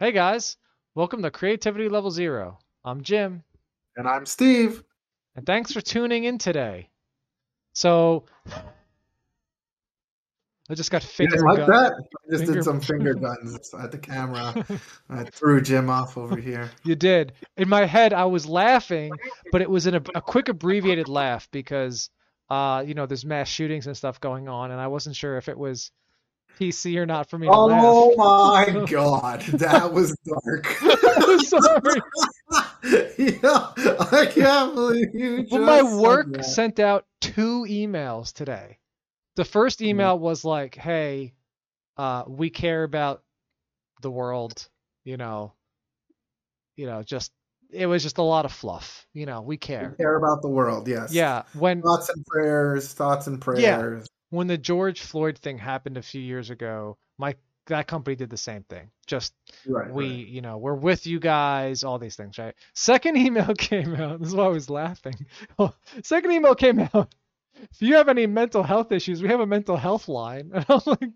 Hey guys, welcome to Creativity Level Zero. I'm Jim. And I'm Steve. And thanks for tuning in today. So, I just got finger guns. I just did some finger guns at the camera. I threw Jim off over here. You did. In my head, I was laughing, but it was in a quick abbreviated laugh because, there's mass shootings and stuff going on, and I wasn't sure if it was PC or not for me to laugh. Oh my God, that was dark. I'm sorry. Yeah, I can't believe you. Well, my work sent out 2 emails today. The first email was like, "Hey, we care about the world. It was just a lot of fluff. We care. We care about the world. Yes. Yeah. Thoughts and prayers. Yeah. When the George Floyd thing happened a few years ago, that company did the same thing. Just we're with you guys, all these things, right? Second email came out. This is why I was laughing. Second email came out. If you have any mental health issues, we have a mental health line. And I'm like,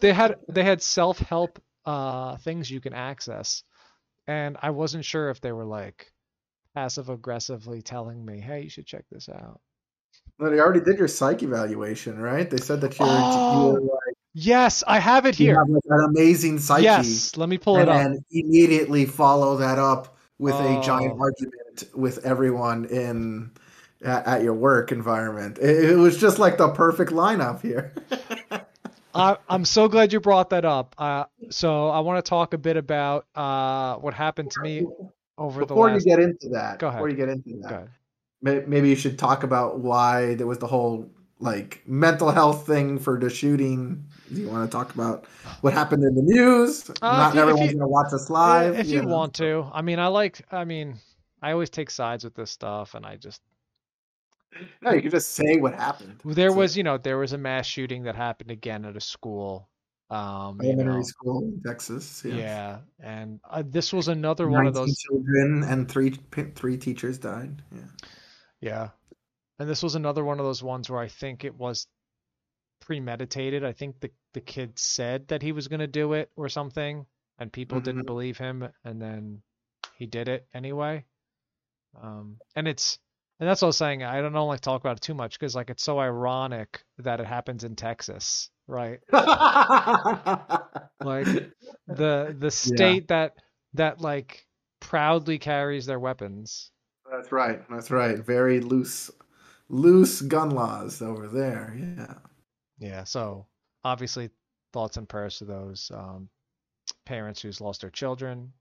they had self-help things you can access, and I wasn't sure if they were like passive aggressively telling me, "Hey, you should check this out." No, they already did your psych evaluation, right? They said that you're like, yes, I have it here. You have like an amazing psyche. Yes, let me pull it up. And immediately follow that up with a giant argument with everyone at your work environment. It was just like the perfect lineup here. I'm so glad you brought that up. So I want to talk a bit about what happened to me Before you get into that. Go ahead. Maybe you should talk about why there was the whole like mental health thing for the shooting. Do you want to talk about what happened in the news? Not everyone's going to watch us live. If you want to. I always take sides with this stuff, and I just. No, you can just say what happened. There was a mass shooting that happened again at a school. Elementary school in Texas. Yes. Yeah, and this was another one of those. 19 children and three teachers died. Yeah. Yeah. And this was another one of those ones where I think it was premeditated. I think the kid said that he was going to do it or something, and people didn't believe him, and then he did it anyway. And that's what I was saying. I don't like to talk about it too much because like it's so ironic that it happens in Texas, right? Like the state that like proudly carries their weapons. That's right. That's right. Very loose gun laws over there. Yeah. Yeah. So obviously, thoughts and prayers to those parents who's lost their children.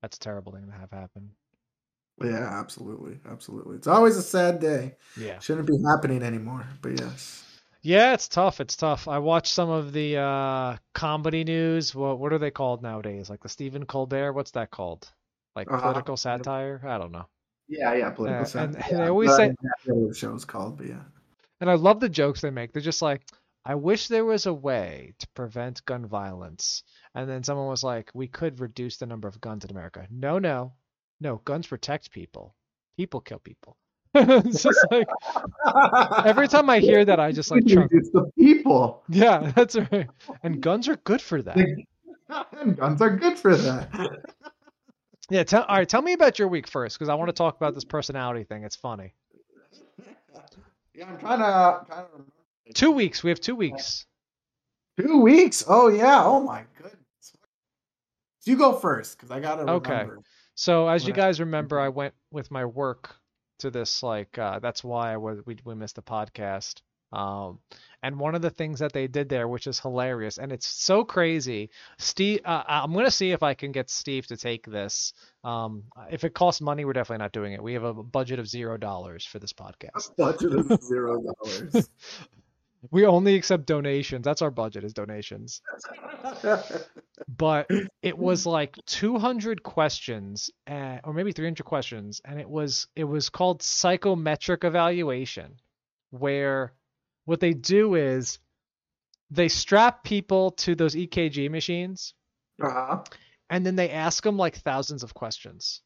That's a terrible thing to have happen. Yeah, absolutely, absolutely. It's always a sad day. Yeah. Shouldn't be happening anymore. But yes. Yeah, it's tough. It's tough. I watched some of the comedy news. What are they called nowadays? Like the Stephen Colbert. What's that called? Like political satire. I don't know. Yeah, political satire. And I always say the show's called, but yeah. And I love the jokes they make. They're just like, I wish there was a way to prevent gun violence. And then someone was like, we could reduce the number of guns in America. No, guns protect people. People kill people. It's just like every time I hear that, I just like chunk. It's the people. Yeah, that's right. And guns are good for that. And guns are good for that. Yeah, all right. Tell me about your week first, because I want to talk about this personality thing. It's funny. Yeah, I'm trying to remember. 2 weeks. We have 2 weeks. 2 weeks? Oh yeah. Oh my goodness. You go first, because I gotta remember. Okay. So as you guys remember, I went with my work to this. Like that's why we missed the podcast. And one of the things that they did there, which is hilarious, and it's so crazy, Steve, I'm going to see if I can get Steve to take this. If it costs money, we're definitely not doing it. We have a budget of $0 for this podcast. A budget of $0. We only accept donations. That's our budget, is donations. But it was like 200 questions or maybe 300 questions. And it was called psychometric evaluation, where what they do is they strap people to those EKG machines, and then they ask them like thousands of questions.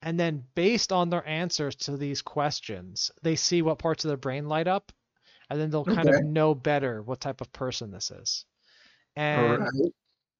And then based on their answers to these questions, they see what parts of their brain light up, and then they'll kind of know better what type of person this is. And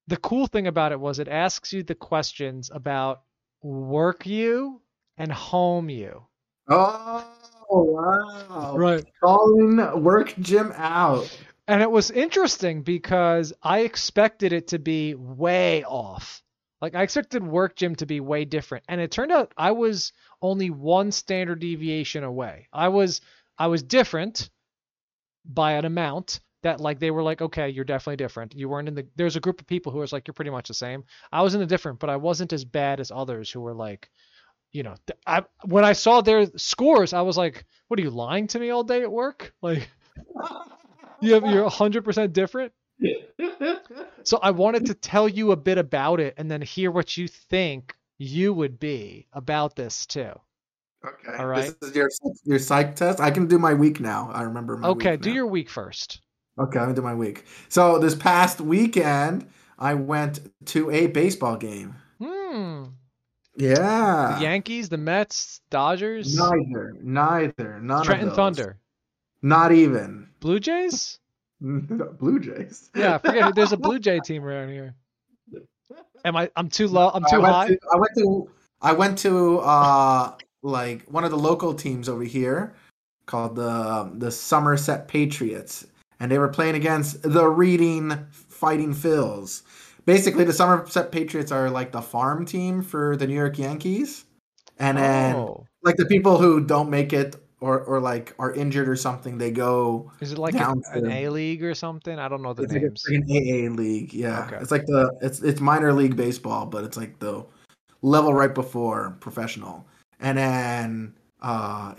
the cool thing about it was it asks you the questions about work you and home you. Oh, wow. Right. Calling work Jim out. And it was interesting because I expected it to be way off. Like, I expected work Jim to be way different. And it turned out I was only one standard deviation away. I was different by an amount that, like, they were like, okay, you're definitely different. You weren't in the, there's a group of people who was like, you're pretty much the same. I was in the different, but I wasn't as bad as others who were like, you know, when I saw their scores, I was like, what are you lying to me all day at work? Like, you're 100% different. So I wanted to tell you a bit about it and then hear what you think you would be about this too. Okay. All right. This is your psych test. I can do my week now. I remember my week. Okay, do your week first. Okay, I'm going to do my week. So this past weekend, I went to a baseball game. Hmm. Yeah. The Yankees, the Mets, Dodgers? Neither. None Trenton of those. Thunder. Not even. Blue Jays? Blue Jays. Yeah, I forget. There's a Blue Jay team around here. I'm too low? I'm too high? I went to like one of the local teams over here called the Somerset Patriots, and they were playing against the Reading Fighting Phils. Basically, the Somerset Patriots are like the farm team for the New York Yankees, and then like the people who don't make it or like are injured or something, they go. Is it like an A league or something? I don't know the names. Like an AA league, yeah. Okay. It's like it's minor league baseball, but it's like the level right before professional. And then, the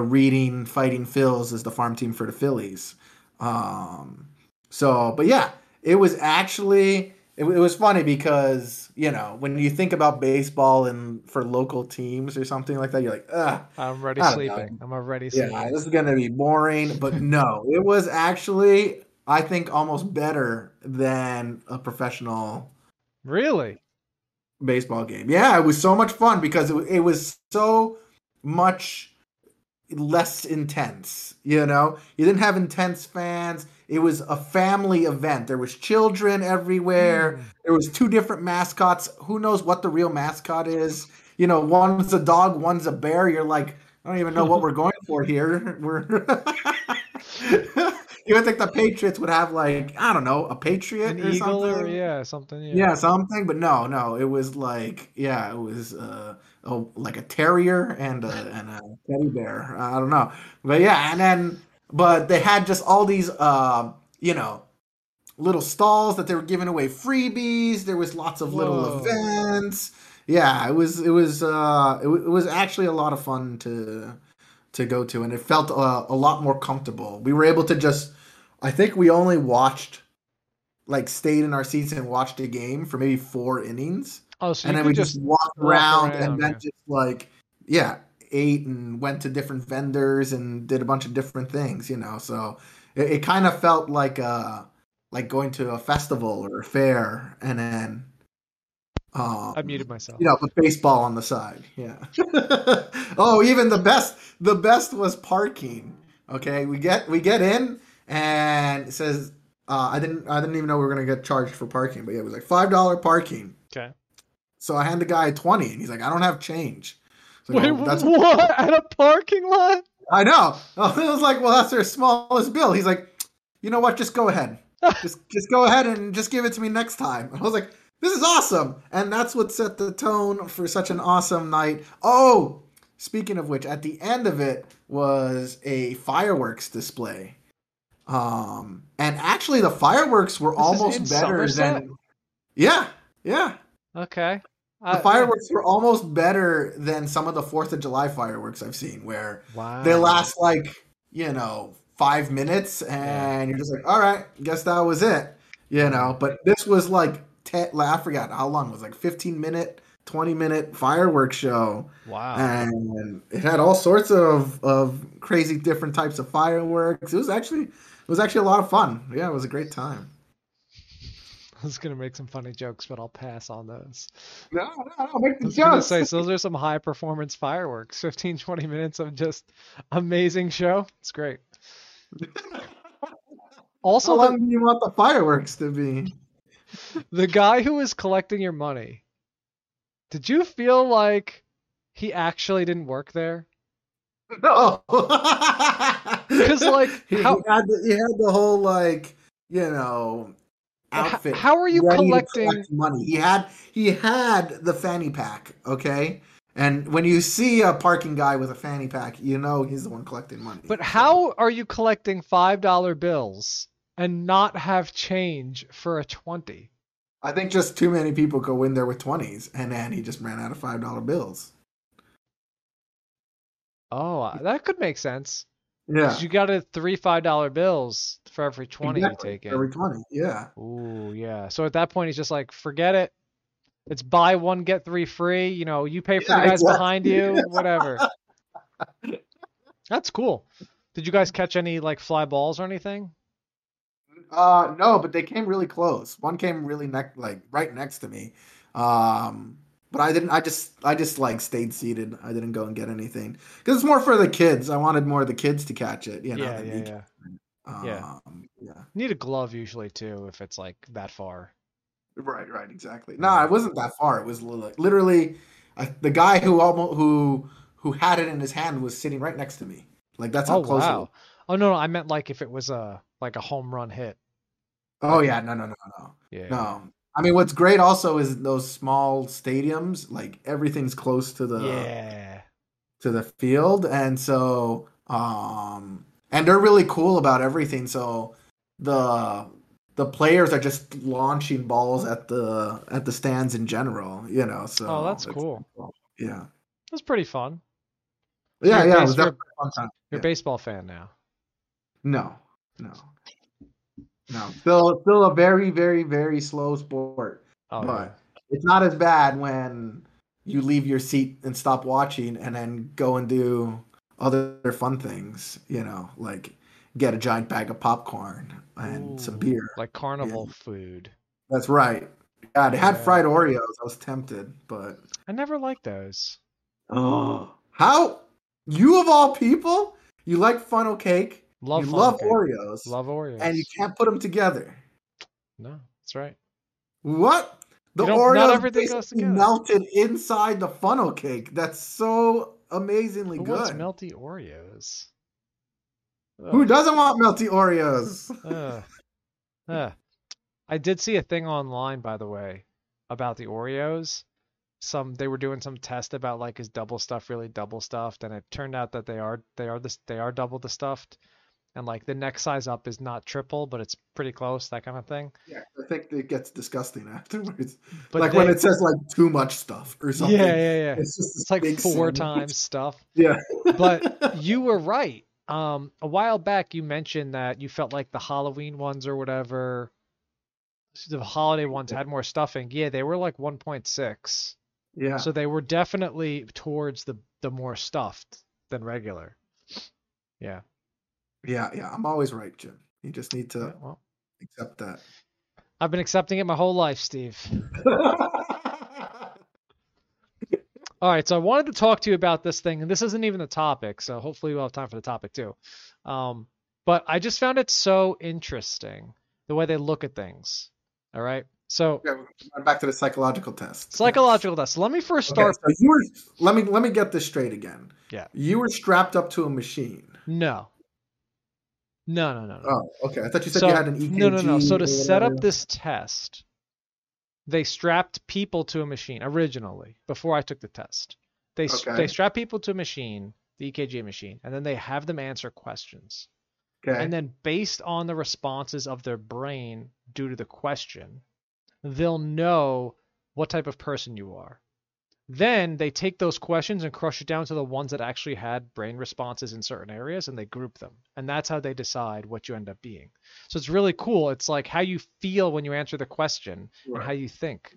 Reading Fighting Phils is the farm team for the Phillies. But yeah, it was actually, it was funny because, you know, when you think about baseball and for local teams or something like that, you're like, I'm already sleeping. Yeah, this is going to be boring. But no, it was actually, I think, almost better than a professional. Really? Baseball game. Yeah, it was so much fun because it was so much less intense, you know? You didn't have intense fans. It was a family event. There was children everywhere. There was two different mascots. Who knows what the real mascot is? You know, one's a dog, one's a bear. You're like, I don't even know what we're going for here. You would think the Patriots would have, like, I don't know, a Patriot an or eagle something. Or, yeah, something. Yeah. Something. But no, it was like, yeah, it was like a terrier and a teddy bear. I don't know. But yeah, but they had just all these, you know, little stalls that they were giving away freebies. There was lots of little events. Yeah, it was actually a lot of fun to go to, and it felt a lot more comfortable. We were able to just, I think we only watched, like, stayed in our seats and watched a game for maybe 4 innings. Oh, so and then we just walked around and then just, like, yeah, ate and went to different vendors and did a bunch of different things, you know. So it kind of felt like going to a festival or a fair, and then I muted myself. You know, with baseball on the side. Yeah. Even the best was parking. Okay, we get in, and it says I didn't even know we were gonna get charged for parking, but yeah, it was like $5 parking. Okay. So I hand the guy $20, and he's like, I don't have change. So wait, what? At a parking lot? I know. I was like, well, that's their smallest bill. He's like, you know what? Just go ahead. just go ahead and just give it to me next time. I was like, this is awesome. And that's what set the tone for such an awesome night. Oh, speaking of which, at the end of it was a fireworks display. And actually the fireworks were almost better than... Yeah. Okay. The fireworks were almost better than some of the 4th of July fireworks I've seen, where they last, like, you know, 5 minutes and you're just like, all right, guess that was it, you know. But this was like... I forgot how long it was, like 15-minute, 20-minute fireworks show. Wow. And it had all sorts of crazy different types of fireworks. It was actually a lot of fun. Yeah, it was a great time. I was going to make some funny jokes, but I'll pass on those. No, make the jokes. I was going to say, so those are some high-performance fireworks. 15, 20 minutes of just amazing show. It's great. Also, how long do you want the fireworks to be? The guy who was collecting your money, did you feel like he actually didn't work there? No. Because, like, he had the whole, like, you know, outfit. How are you collecting money? He had the fanny pack, okay? And when you see a parking guy with a fanny pack, you know he's the one collecting money. But how are you collecting $5 bills and not have change for a 20? I think just too many people go in there with 20s, and then he just ran out of $5 bills. Oh, that could make sense. Yeah. Because you got a $3 $5 bills for every 20 you take in. Every 20, yeah. Ooh, yeah. So at that point, he's just like, forget it. It's buy one, get three free. You know, you pay for the guys behind you, whatever. That's cool. Did you guys catch any, like, fly balls or anything? No, but they came really close. One came really right next to me. But I didn't. I just like stayed seated. I didn't go and get anything because it's more for the kids. I wanted more of the kids to catch it. You know, yeah. Need a glove usually too if it's like that far. Right, exactly. No, it wasn't that far. It was literally the guy who had it in his hand was sitting right next to me. Like that's how close. Wow. It was. Oh no, I meant like if it was a home run hit. Oh like, yeah, no. Yeah. No. I mean, what's great also is those small stadiums, like everything's close to the field. And so, and they're really cool about everything. So the players are just launching balls at the stands in general, you know, so. Oh, that's cool. Yeah. That's pretty fun. Yeah. It was definitely a fun time. You're a baseball fan now. No, still a very, very, very slow sport, It's not as bad when you leave your seat and stop watching and then go and do other fun things, you know, like get a giant bag of popcorn and some beer. Like carnival food. That's right. God, they had fried Oreos. I was tempted, but... I never liked those. Oh, how? You of all people? You like funnel cake? Oreos. Love Oreos. And you can't put them together. No, that's right. What? The Oreos melted inside the funnel cake. That's so amazingly good. Who wants melty Oreos? Ugh. Who doesn't want melty Oreos? I did see a thing online, by the way, about the Oreos. They were doing some test about like is double stuff really double stuffed, and it turned out that they are double the stuffed. And like the next size up is not triple, but it's pretty close, that kind of thing. Yeah, I think it gets disgusting afterwards. But like when it says like too much stuff or something. Yeah. It's like four times stuff. Yeah. But you were right. A while back, you mentioned that you felt like the Halloween ones or whatever, the holiday ones had more stuffing. Yeah, they were like 1.6. Yeah. So they were definitely towards the more stuffed than regular. Yeah. Yeah, I'm always right, Jim. You just need to accept that. I've been accepting it my whole life, Steve. All right, so I wanted to talk to you about this thing, and this isn't even the topic, so hopefully we'll have time for the topic too. But I just found it so interesting, the way they look at things, all right? So back to the psychological test. So let me first start. Okay, so let me get this straight again. Yeah. You were strapped up to a machine. No. Oh, okay. I thought you said you had an EKG. No. So to set up this test, they strapped people to a machine originally before I took the test. They strap people to a machine, the EKG machine, and then they have them answer questions. Okay. And then based on the responses of their brain due to the question, they'll know what type of person you are. Then they take those questions and crush it down to the ones that actually had brain responses in certain areas, and they group them. And that's how they decide what you end up being. So it's really cool. It's like how you feel when you answer the question and how you think.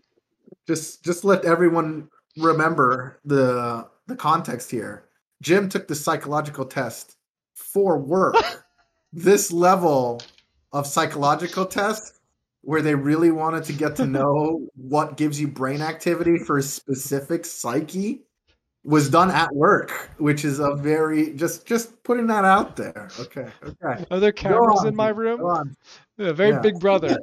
Just let everyone remember the context here. Jim took the psychological test for work. This level of psychological test where they really wanted to get to know what gives you brain activity for a specific psyche was done at work, which is a very, just putting that out there. Okay. Are there cameras in my room? Big brother.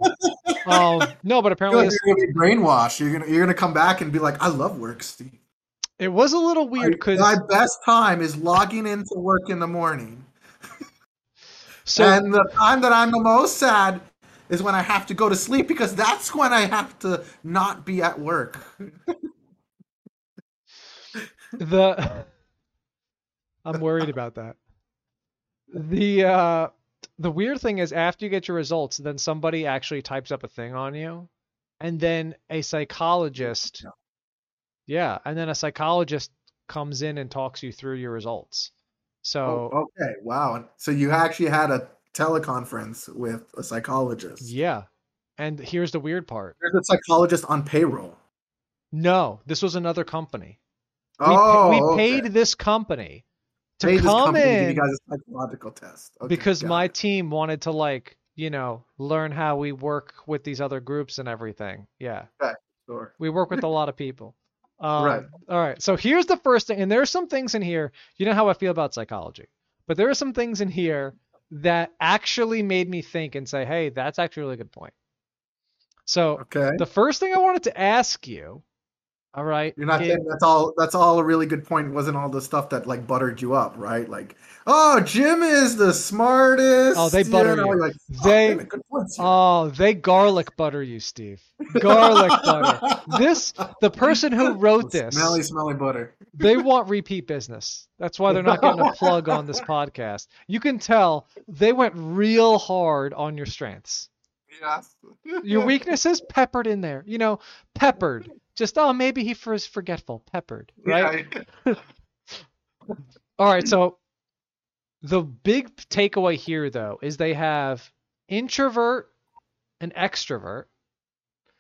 No, but apparently you're gonna be brainwashed. You're gonna come back and be like, I love work, Steve. It was a little weird because my best time is logging into work in the morning. So, and the time that I'm the most sad is when I have to go to sleep, because that's when I have to not be at work. I'm worried about that. The weird thing is, after you get your results, then somebody actually types up a thing on you, and then a psychologist. Yeah, and then a psychologist comes in and talks you through your results. So okay, wow. So you actually had a teleconference with a psychologist. Yeah, and here's the weird part. There's a psychologist on payroll. No, this was another company. We paid this company to come in to give you guys a psychological test. Okay, because my team wanted to, learn how we work with these other groups and everything. Yeah. Okay, sure. We work with a lot of people. Right. All right. So here's the first thing. And there are some things in here. You know how I feel about psychology, but there are some things in here that actually made me think and say, hey, that's actually a really good point. So The first thing I wanted to ask you. All right. You're not saying that's all a really good point. It wasn't all the stuff that buttered you up, right? Like, oh, Jim is the smartest. Oh, they butter you. They garlic butter you, Steve. Garlic butter. The person who wrote this. Smelly butter. They want repeat business. That's why they're not getting a plug on this podcast. You can tell they went real hard on your strengths. Yes. Your weaknesses peppered in there. Peppered. Just, maybe he was forgetful. Peppered, right? Yeah. All right, so the big takeaway here, though, is they have introvert and extrovert.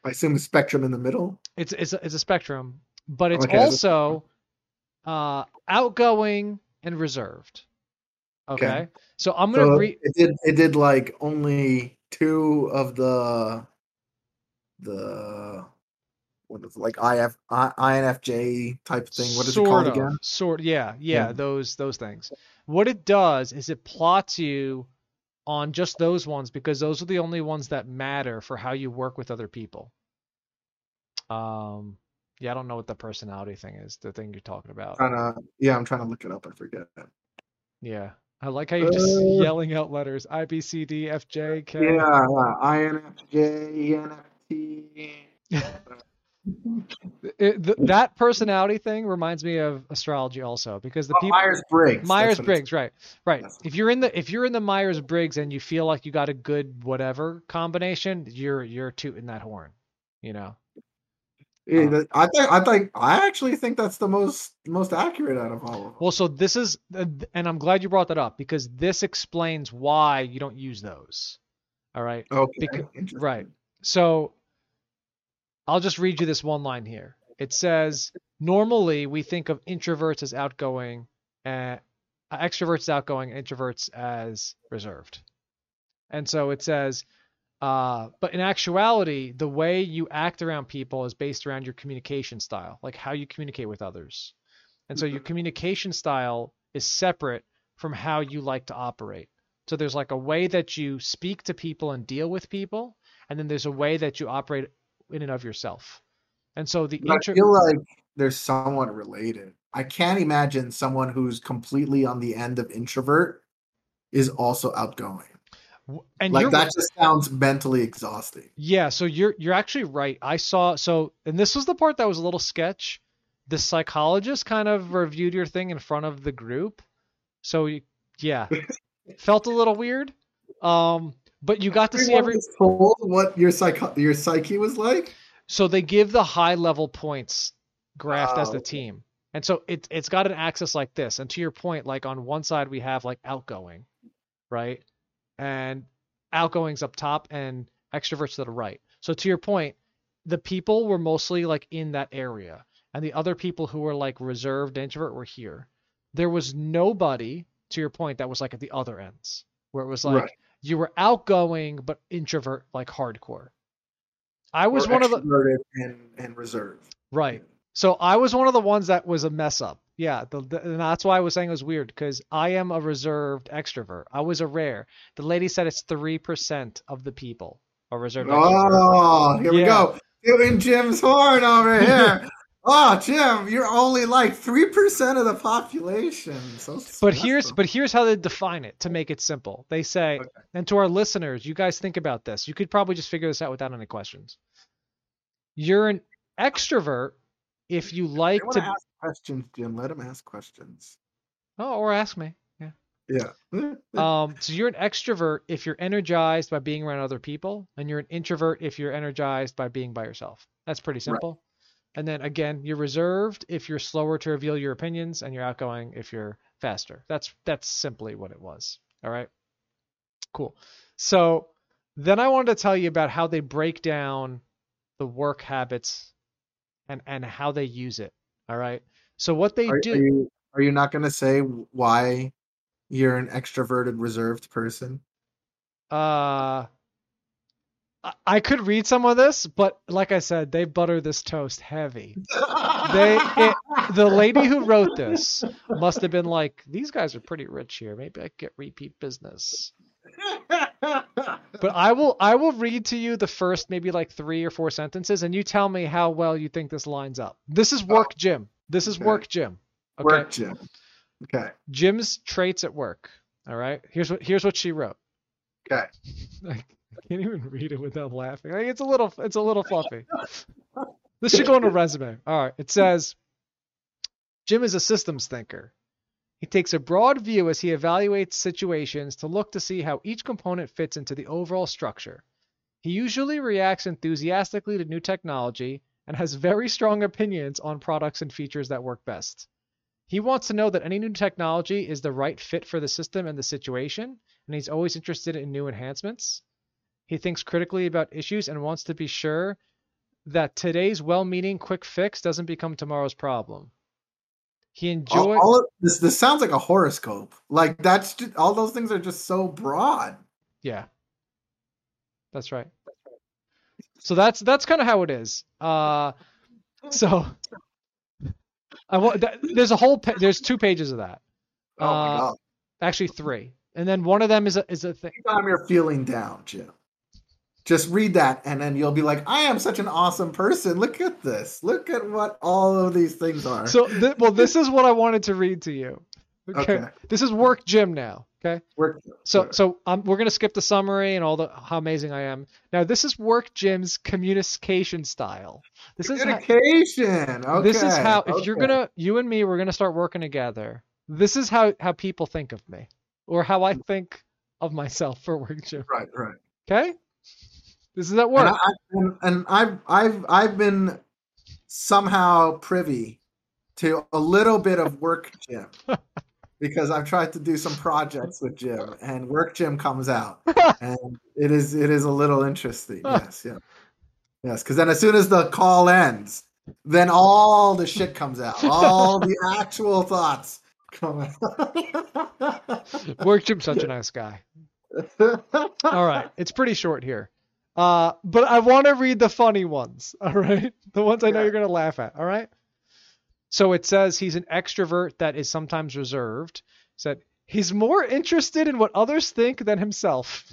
I assume the spectrum in the middle? It's a spectrum, but it's also outgoing and reserved. Okay? So I'm going to read... It did, only two of the... What is INFJ type thing? What is it called again? Those things. What it does is it plots you on just those ones, because those are the only ones that matter for how you work with other people. I don't know what the personality thing is, the thing you're talking about. I'm trying to look it up. I forget. Yeah. I like how you're just yelling out letters. I, B, C, D, F, J, K. Yeah. INFJ, ENFP. That personality thing reminds me of astrology also, because the people Myers-Briggs, right. If you're in the Myers-Briggs and you feel like you got a good whatever combination, you're tooting that horn, Yeah, I actually think that's the most accurate out of all of them. Well, so this is, and I'm glad you brought that up, because this explains why you don't use those. All right. Okay. Right. So. I'll just read you this one line here. It says, normally we think of introverts as outgoing, extroverts as outgoing, introverts as reserved. And so it says, but in actuality, the way you act around people is based around your communication style, like how you communicate with others. And so your communication style is separate from how you like to operate. So there's a way that you speak to people and deal with people, and then there's a way that you operate in and of yourself. And so I feel like they're somewhat related. I can't imagine someone who's completely on the end of introvert is also outgoing. And that just sounds mentally exhausting. Yeah. So you're actually right. I saw, and this was the part that was a little sketch. The psychologist kind of reviewed your thing in front of the group. So felt a little weird. But you got to see told what your psyche was like. So they give the high level points graphed as the team, and so it's got an axis like this. And to your point, on one side we have outgoing, right, and outgoing's up top, and extroverts to the right. So to your point, the people were mostly in that area, and the other people who were reserved introvert were here. There was nobody, to your point, that was at the other ends where it was right. You were outgoing, but introvert, hardcore. I was one of the extroverted and reserved. Right. So I was one of the ones that was a mess up. Yeah. And that's why I was saying it was weird, because I am a reserved extrovert. I was a rare. The lady said it's 3% of the people or Reservoir Dogs. Oh, here we go. Doing Jim's horn over here. Oh, Jim, you're only like 3% of the population. So but here's how they define it to make it simple. They say, and to our listeners, you guys think about this. You could probably just figure this out without any questions. You're an extrovert if you like to ask questions, Jim. Let them ask questions. Oh, or ask me. Yeah. So you're an extrovert if you're energized by being around other people, and you're an introvert if you're energized by being by yourself. That's pretty simple. Right. And then again, you're reserved if you're slower to reveal your opinions, and you're outgoing if you're faster. That's simply what it was. All right. Cool. So then I wanted to tell you about how they break down the work habits and how they use it. All right. So what they do. Are you not going to say why you're an extroverted, reserved person? I could read some of this, but like I said, they butter this toast heavy. The lady who wrote this must have been like, these guys are pretty rich here. Maybe I could get repeat business. But I will read to you the first maybe like 3 or 4 sentences, and you tell me how well you think this lines up. This is work, Jim. This is work, Jim. Okay. Work, Jim. Okay. Jim's traits at work. All right. Here's what she wrote. Okay. I can't even read it without laughing. Like, it's a little fluffy. This should go on a resume. All right. It says, Jim is a systems thinker. He takes a broad view as he evaluates situations to look to see how each component fits into the overall structure. He usually reacts enthusiastically to new technology and has very strong opinions on products and features that work best. He wants to know that any new technology is the right fit for the system and the situation, and he's always interested in new enhancements. He thinks critically about issues and wants to be sure that today's well-meaning quick fix doesn't become tomorrow's problem. He enjoys... This sounds like a horoscope. Like, that's just, all those things are just so broad. Yeah. That's right. So that's kind of how it is. There's 2 pages of that. Oh, my God. Actually, 3. And then one of them is a thing. Anytime you're feeling down, Jim, just read that, and then you'll be like, I am such an awesome person. Look at this. Look at what all of these things are. So, this is what I wanted to read to you. Okay. This is work Jim now. Okay. Work. So we're going to skip the summary and all the how amazing I am. Now, this is work Jim's communication style. Communication. Okay. This is how, if you're going to, you and me, we're going to start working together. This is how people think of me, or how I think of myself for work Jim. Right. Okay. This is at work, and I've been somehow privy to a little bit of work Jim because I've tried to do some projects with Jim, and work Jim comes out, and it is a little interesting. Yes, because then as soon as the call ends, then all the shit comes out, all the actual thoughts come out. Work Jim's such a nice guy. All right, it's pretty short here. But I want to read the funny ones, all right? The ones I know you're going to laugh at, all right? So it says he's an extrovert that is sometimes reserved. It said he's more interested in what others think than himself.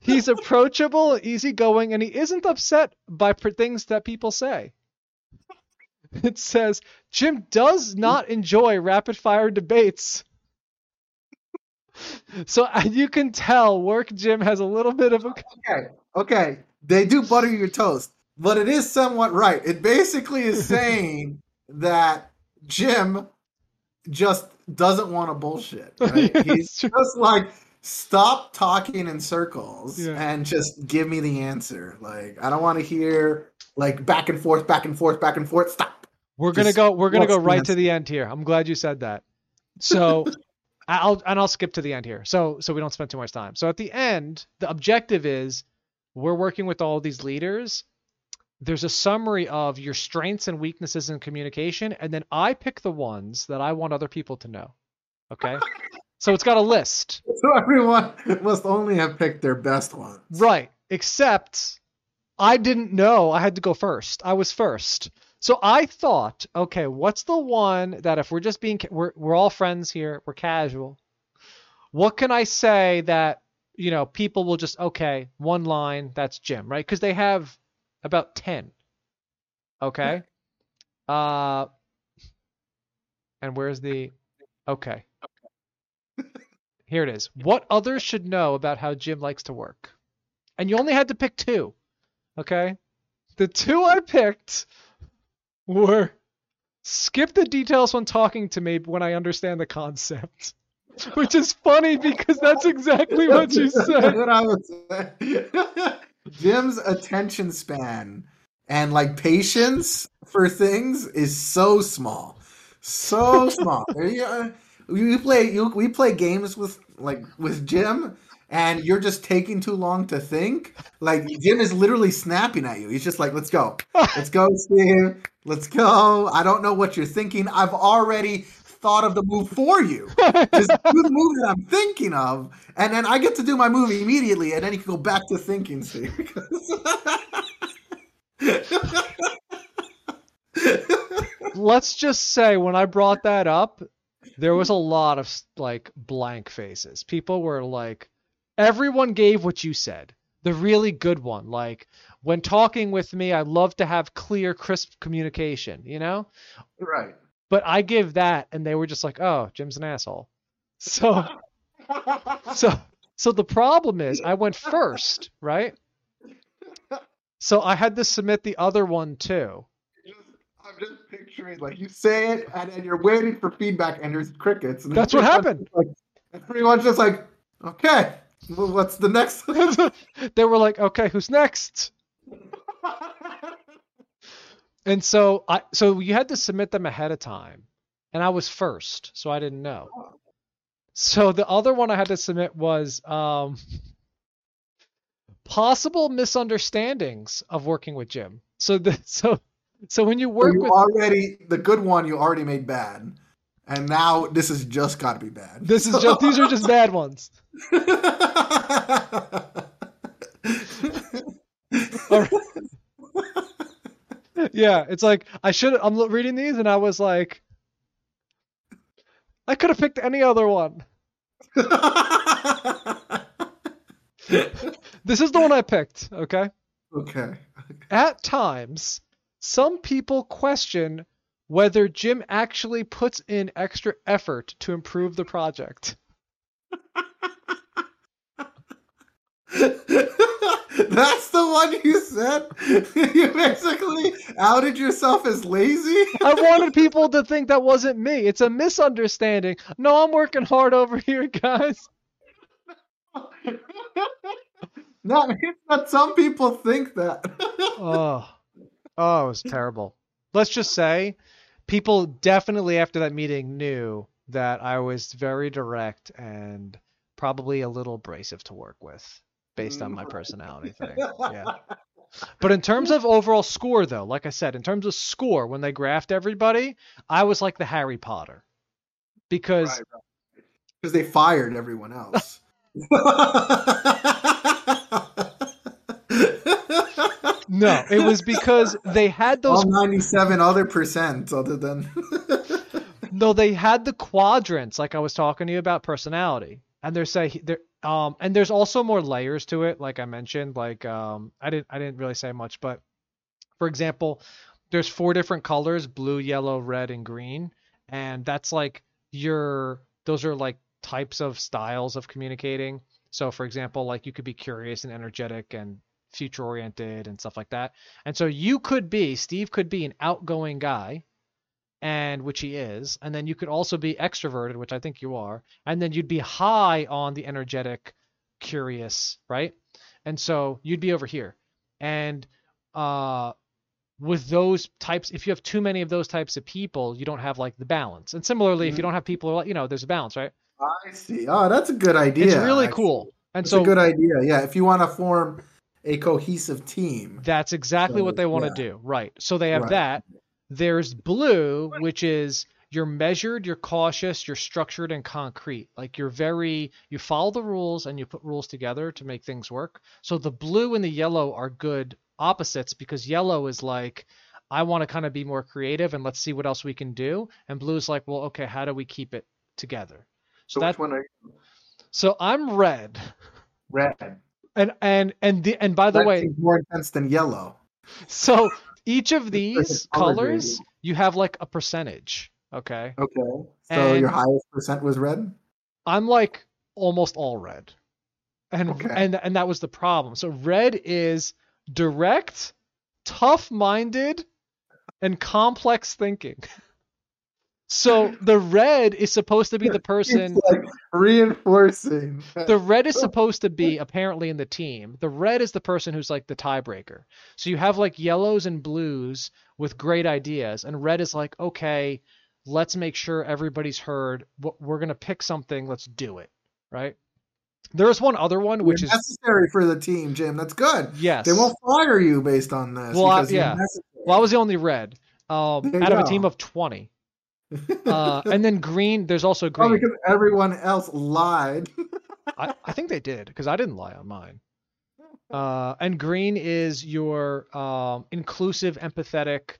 He's approachable, easygoing, and he isn't upset by things that people say. It says Jim does not enjoy rapid-fire debates. So you can tell work Jim has a little bit of a... Okay. They do butter your toast, but it is somewhat right. It basically is saying that Jim just doesn't want to bullshit. Right? Yeah, he's just like, stop talking in circles and just give me the answer. Like, I don't want to hear like back and forth. Stop. We're gonna go right to the end here. I'm glad you said that. So. I'll skip to the end here, so we don't spend too much time. So at the end, the objective is we're working with all these leaders. There's a summary of your strengths and weaknesses in communication, and then I pick the ones that I want other people to know. Okay? So it's got a list. So everyone must only have picked their best ones. Right, except I didn't know I had to go first. I was first. So I thought, okay, what's the one that if we're just being, we're all friends here, we're casual. What can I say that you know, people will just, okay, one line, that's Jim, right? Because they have about 10. Okay. And where's the... Okay. Here it is. What others should know about how Jim likes to work. And you only had to pick two. Okay. The two I picked were... Skip the details when talking to me when I understand the concept. Which is funny because that's exactly what you said. That's what I would say. Jim's attention span and like patience for things is so small. So small. We play games with Jim, and you're just taking too long to think. Like, Jim is literally snapping at you. He's just like, let's go. Let's go, Steve. Let's go. I don't know what you're thinking. I've already thought of the move for you. Just do the move that I'm thinking of, and then I get to do my move immediately, and then you can go back to thinking, Steve. Let's just say when I brought that up, there was a lot of like blank faces. People were like, everyone gave what you said. The really good one. Like, when talking with me, I love to have clear, crisp communication, you know? Right. But I give that, and they were just like, oh, Jim's an asshole. So the problem is I went first, right? So I had to submit the other one too. I'm just picturing, like, you say it, and then you're waiting for feedback, and there's crickets. And that's what happened. Everyone's just like, okay, well, what's the next? They were like, okay, who's next? And so so you had to submit them ahead of time, and I was first, so I didn't know. So the other one I had to submit was possible misunderstandings of working with Jim. So when you work with... the good one you already made bad, and now this has just got to be bad. These are just bad ones. All right. Yeah, it's like I'm reading these, and I was like, I could have picked any other one. This is the one I picked. Okay. Okay. At times, some people question whether Jim actually puts in extra effort to improve the project. That's the one you said? You basically outed yourself as lazy? I wanted people to think that wasn't me. It's a misunderstanding. No, I'm working hard over here, guys. No, but some people think that. Oh, it was terrible. Let's just say people definitely after that meeting knew that I was very direct and probably a little abrasive to work with based on my personality thing. Yeah. But in terms of overall score, though, like I said, in terms of score, when they graphed everybody, I was like the Harry Potter because they fired everyone else. No, it was because they had those all 97 other percent other than no, they had the quadrants like I was talking to you about personality, and and there's also more layers to it. Like I mentioned, like I didn't really say much, but for example, there's 4 different colors: blue, yellow, red, and green, and that's like those are like types of styles of communicating. So for example, like you could be curious and energetic and future oriented and stuff like that. And so Steve could be an outgoing guy, and which he is, and then you could also be extroverted, which I think you are, and then you'd be high on the energetic, curious, right? And so you'd be over here. And with those types, if you have too many of those types of people, you don't have like the balance. And similarly, if you don't have people, you know, there's a balance, right? I see. Oh, that's a good idea. It's really cool. And so, a good idea. Yeah, if you want to form a cohesive team. That's exactly what they want to do. Right. So they have that. There's blue, which is you're measured, you're cautious, you're structured and concrete. Like you follow the rules and you put rules together to make things work. So the blue and the yellow are good opposites because yellow is like, I want to kind of be more creative and let's see what else we can do. And blue is like, well, okay, how do we keep it together? So which one are you? So I'm red. red. And by the red way, more intense than yellow. So each of these colors, you have like a percentage. Okay. Okay. So and your highest percent was red? I'm like almost all red. And okay. and that was the problem. So red is direct, tough-minded, and complex thinking. So the red is supposed to be the person like reinforcing. The red is supposed to be apparently in the team. The red is the person who's like the tiebreaker. So you have like yellows and blues with great ideas, and red is like, okay, let's make sure everybody's heard. We're gonna pick something. Let's do it, right? There's one other one which is necessary for the team, Jim. That's good. Yes, they won't fire you based on this. Well, I was the only red out of a team of 20. And then green. There's also green. Probably because everyone else lied. I think they did because I didn't lie on mine. And green is your inclusive, empathetic,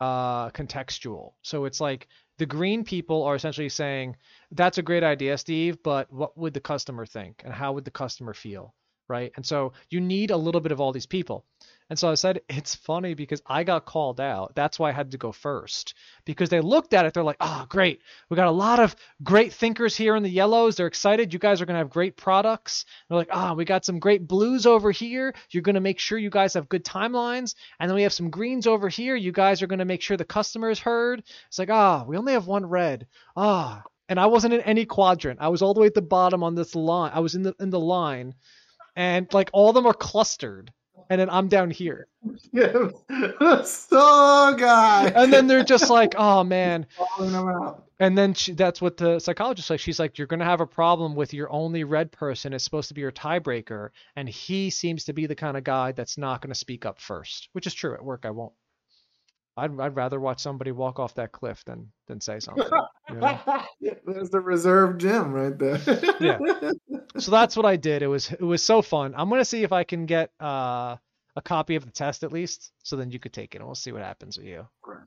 contextual. So it's like the green people are essentially saying, that's a great idea, Steve, but what would the customer think and how would the customer feel, right? And so you need a little bit of all these people. And so I said, it's funny because I got called out. That's why I had to go first, because they looked at it. They're like, oh, great. We got a lot of great thinkers here in the yellows. They're excited. You guys are going to have great products. They're like, ah, oh, we got some great blues over here. You're going to make sure you guys have good timelines. And then we have some greens over here. You guys are going to make sure the customer is heard. It's like, ah, oh, we only have one red. Ah, oh. And I wasn't in any quadrant. I was all the way at the bottom on this line. I was in the line, and like all of them are clustered. And then I'm down here. Yeah. So guy. And then they're just like, oh man. And then that's what the psychologist like. She's like, you're going to have a problem with your only red person. It's supposed to be your tiebreaker. And he seems to be the kind of guy that's not going to speak up first, which is true. At work, I won't. I'd rather watch somebody walk off that cliff than say something. You know? There's the reserve gym right there. Yeah. So that's what I did. It was so fun. I'm gonna see if I can get a copy of the test at least, so then you could take it and we'll see what happens with you. Right.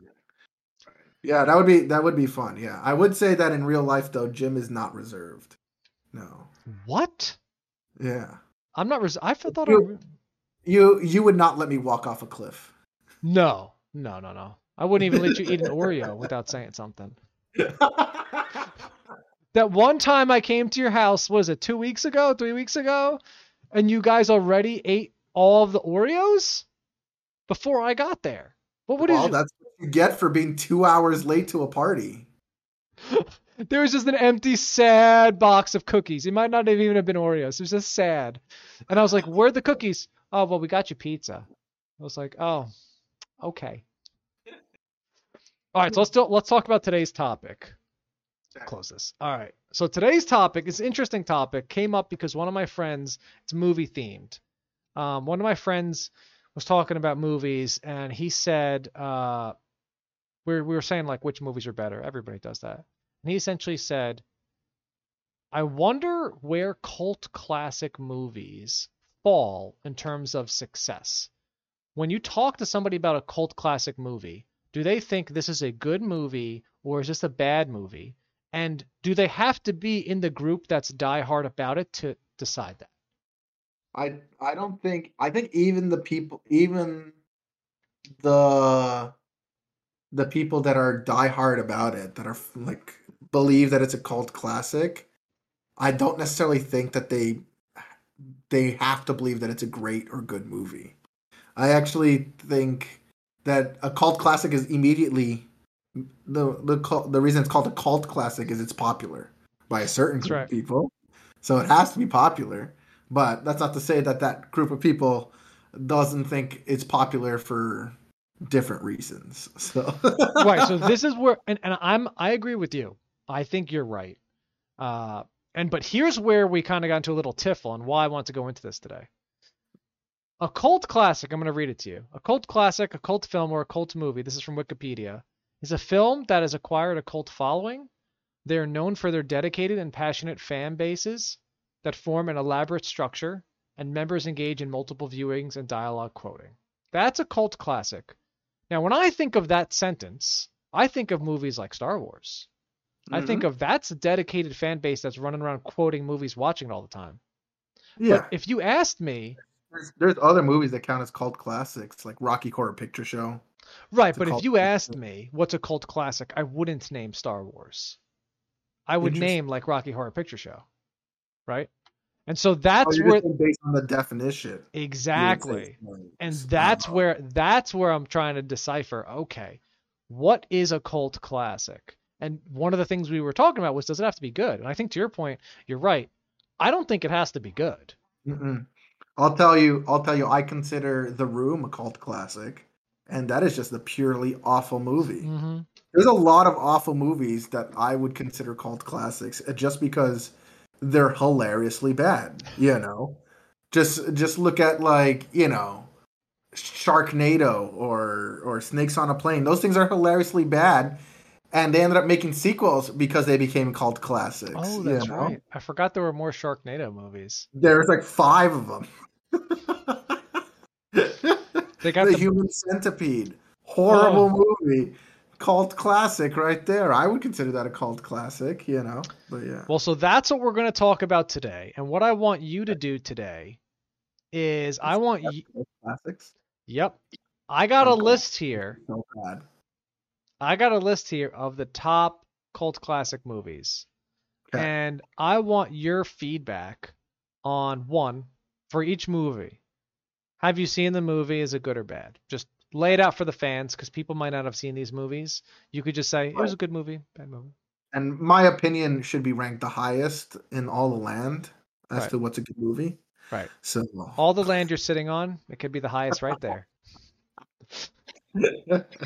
Yeah, that would be fun. Yeah, I would say that in real life though, Jim is not reserved. No. What? Yeah. I'm not reserved. You would not let me walk off a cliff. No. No. I wouldn't even let you eat an Oreo without saying something. That one time I came to your house, was it 3 weeks ago? And you guys already ate all of the Oreos before I got there. That's what you get for being 2 hours late to a party. There was just an empty, sad box of cookies. It might not have even been Oreos. It was just sad. And I was like, where'd the cookies? Oh, well, we got you pizza. I was like, oh, okay. All right, so let's talk about today's topic. Close this. All right, so today's topic is an interesting topic. Came up because one of my friends, it's movie themed. One of my friends was talking about movies, and he said, we were saying like which movies are better. Everybody does that, and he essentially said, I wonder where cult classic movies fall in terms of success. When you talk to somebody about a cult classic movie, do they think this is a good movie or is this a bad movie? And do they have to be in the group that's diehard about it to decide that? I don't think – I think even the people – even the people that are diehard about it, that are like believe that it's a cult classic, I don't necessarily think that they have to believe that it's a great or good movie. I actually think that a cult classic is immediately the reason it's called a cult classic is it's popular by a certain group of people, so it has to be popular. But that's not to say that group of people doesn't think it's popular for different reasons. So right. So this is where, and I agree with you. I think you're right. But here's where we kind of got into a little tiffle and why I want to go into this today. A cult classic, I'm going to read it to you. A cult classic, a cult film, or a cult movie, this is from Wikipedia, is a film that has acquired a cult following. They are known for their dedicated and passionate fan bases that form an elaborate structure, and members engage in multiple viewings and dialogue quoting. That's a cult classic. Now, when I think of that sentence, I think of movies like Star Wars. Mm-hmm. I think of that's a dedicated fan base that's running around quoting movies, watching it all the time. Yeah. But if you asked me, there's other movies that count as cult classics, like Rocky Horror Picture Show. Right, but if you asked me what's a cult classic, I wouldn't name Star Wars. I would name like Rocky Horror Picture Show, right? And so that's where, based on the definition, exactly. And that's where I'm trying to decipher. Okay, what is a cult classic? And one of the things we were talking about was, does it have to be good? And I think to your point, you're right. I don't think it has to be good. Mm-mm. I'll tell you. I consider The Room a cult classic, and that is just a purely awful movie. Mm-hmm. There's a lot of awful movies that I would consider cult classics just because they're hilariously bad, you know? Just look at, like, you know, Sharknado or Snakes on a Plane. Those things are hilariously bad, and they ended up making sequels because they became cult classics. Oh, that's right. I forgot there were more Sharknado movies. There's like 5 of them. They got the Human Centipede. Horrible movie. Cult classic right there. I would consider that a cult classic, you know. But yeah. Well, so that's what we're going to talk about today. And what I want you to do today is I want you classics. Yep. I got a list here. So bad. I got a list here of the top cult classic movies. Okay. And I want your feedback on one for each movie. Have you seen the movie? Is it good or bad? Just lay it out for the fans, because people might not have seen these movies. You could just say, it was a good movie, bad movie. And my opinion should be ranked the highest in all the land as to what's a good movie. Right. So all the land you're sitting on, it could be the highest right there.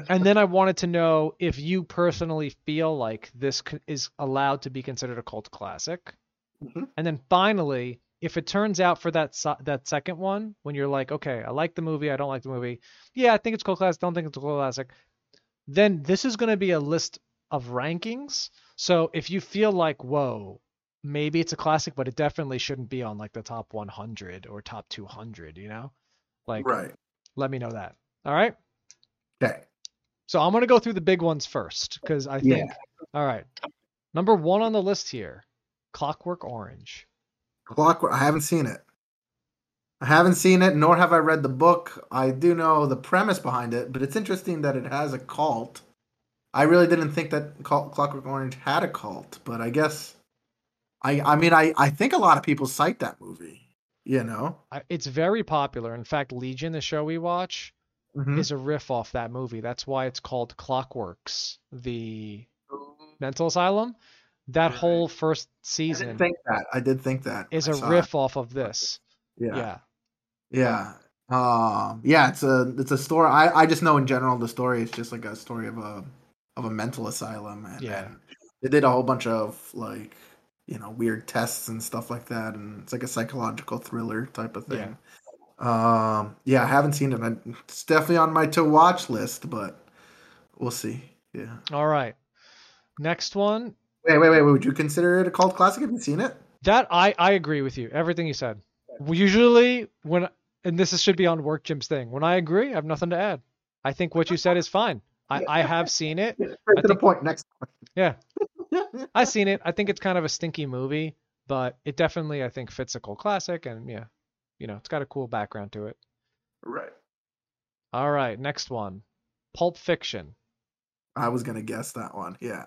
And then I wanted to know if you personally feel like this is allowed to be considered a cult classic. Mm-hmm. And then finally, if it turns out for that second one, when you're like, okay, I like the movie, I don't like the movie. Yeah, I think it's cult classic, don't think it's a cult classic. Then this is going to be a list of rankings. So if you feel like, whoa, maybe it's a classic, but it definitely shouldn't be on like the top 100 or top 200, you know? Like, let me know that. All right? Okay. So I'm going to go through the big ones first because I think, all right. Number 1 on the list here, Clockwork Orange. Clockwork. I haven't seen it, nor have I read the book. I do know the premise behind it, but it's interesting that it has a cult. I really didn't think that Clockwork Orange had a cult, but I guess I mean I think a lot of people cite that movie, you know. It's very popular. In fact, Legion, the show we watch, is a riff off that movie. That's why it's called Clockworks, the mental asylum. That whole first season. I did think that. Is a riff off of this. Yeah. It's a story. I just know in general the story is just like a story of a mental asylum. And they did a whole bunch of like, you know, weird tests and stuff like that. And it's like a psychological thriller type of thing. Yeah. I haven't seen it. It's definitely on my to watch list, but we'll see. Yeah. All right. Next one. Wait. Would you consider it a cult classic? Have you seen it? That I agree with you. Everything you said. Usually this should be on Work Jim's thing. When I agree, I have nothing to add. I think what you said is fine. I have seen it. To the point. Next one. Yeah. I've seen it. I think it's kind of a stinky movie, but it definitely, I think, fits a cult classic. And yeah, you know, it's got a cool background to it. Right. All right. Next one. Pulp Fiction. I was going to guess that one. Yeah.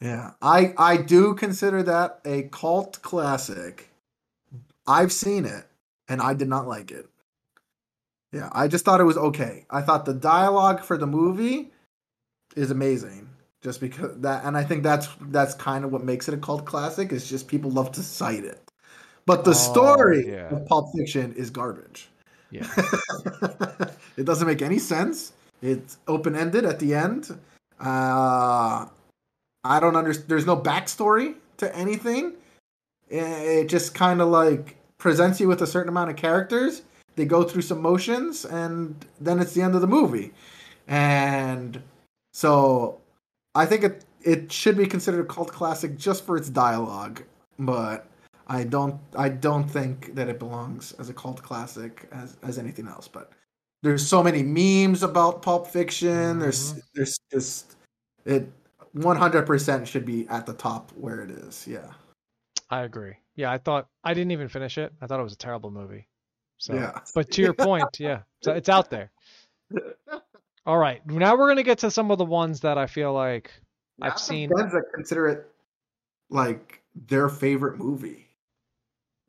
Yeah, I do consider that a cult classic. I've seen it, and I did not like it. Yeah, I just thought it was okay. I thought the dialogue for the movie is amazing, just because that, and I think that's kind of what makes it a cult classic. Is just people love to cite it, but the story of Pulp Fiction is garbage. Yeah, it doesn't make any sense. It's open-ended at the end. I don't understand. There's no backstory to anything. It just kind of like presents you with a certain amount of characters. They go through some motions, and then it's the end of the movie. And so I think it should be considered a cult classic just for its dialogue, but I don't think that it belongs as a cult classic as anything else. But there's so many memes about Pulp Fiction. Mm-hmm. There's just it. 100% should be at the top where it is. Yeah. I agree. Yeah, I didn't even finish it. I thought it was a terrible movie. So, yeah. But to your point, yeah, so it's out there. All right, now we're gonna get to some of the ones that I feel like I've seen. Ones that consider it like their favorite movie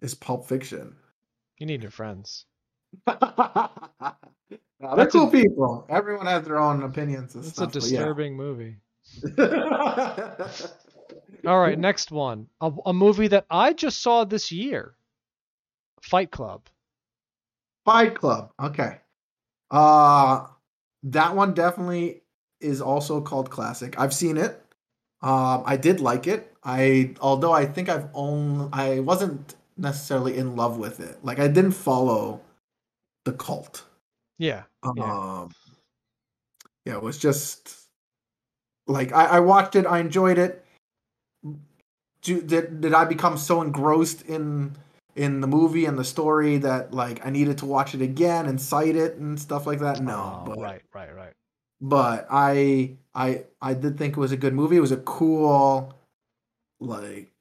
is Pulp Fiction. You need your friends. No, they're cool people. Everyone has their own opinions. It's a disturbing movie. All right, next one. A movie that I just saw this year. Fight Club. Fight Club. Okay. That one definitely is also called classic. I've seen it. I did like it. Although I think I wasn't necessarily in love with it. Like, I didn't follow the cult. Yeah. Yeah, it was just like I watched it, I enjoyed it. Did I become so engrossed in the movie and the story that like I needed to watch it again and cite it and stuff like that? No. Right. But I did think it was a good movie. It was a cool like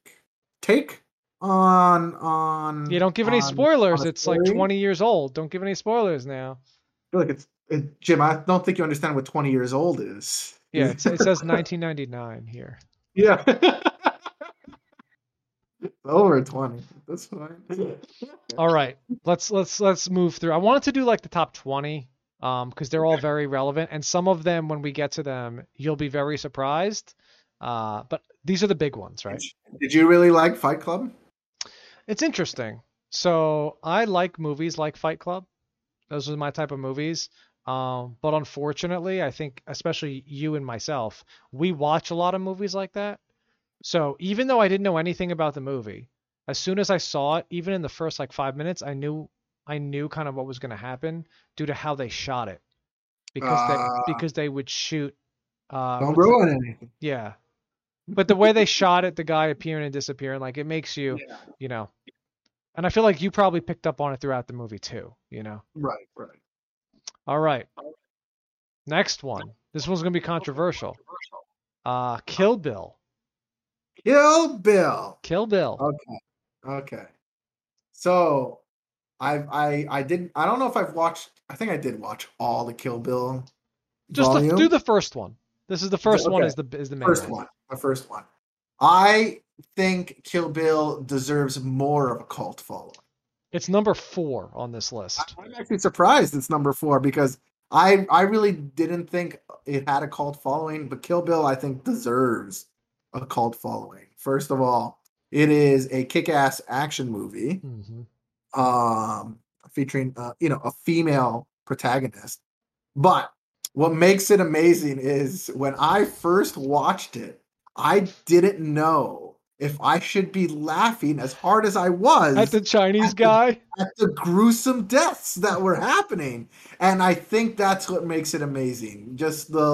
take on. You don't give any spoilers. It's like 20 years old. Don't give any spoilers now. I feel like Jim, I don't think you understand what 20 years old is. Yeah, it says 1999 here. Yeah. Over 20. That's fine. All right. Let's move through. I wanted to do like the top 20 because they're all very relevant, and some of them when we get to them, you'll be very surprised. But these are the big ones, right? Did you really like Fight Club? It's interesting. So, I like movies like Fight Club. Those are my type of movies. But unfortunately, I think especially you and myself, we watch a lot of movies like that. So even though I didn't know anything about the movie, as soon as I saw it, even in the first like 5 minutes, I knew kind of what was going to happen due to how they shot it, because they would shoot. Don't ruin anything. Yeah, but the way they shot it, the guy appearing and disappearing, like it makes you, you know. And I feel like you probably picked up on it throughout the movie too, you know. Right. All right. Next one. This one's going to be controversial. Kill Bill. Kill Bill. Okay. So, I don't know if I've watched. I think I did watch all the Kill Bill. Just do the first one. This is the first one. Is the main first one? The first one. I think Kill Bill deserves more of a cult following. It's number 4 on this list. I'm actually surprised it's number 4 because I really didn't think it had a cult following, but Kill Bill I think deserves a cult following. First of all, it is a kick-ass action movie, featuring a female protagonist. But what makes it amazing is when I first watched it, I didn't know if I should be laughing as hard as I was at the Chinese guy, at the gruesome deaths that were happening, and I think that's what makes it amazing. Just the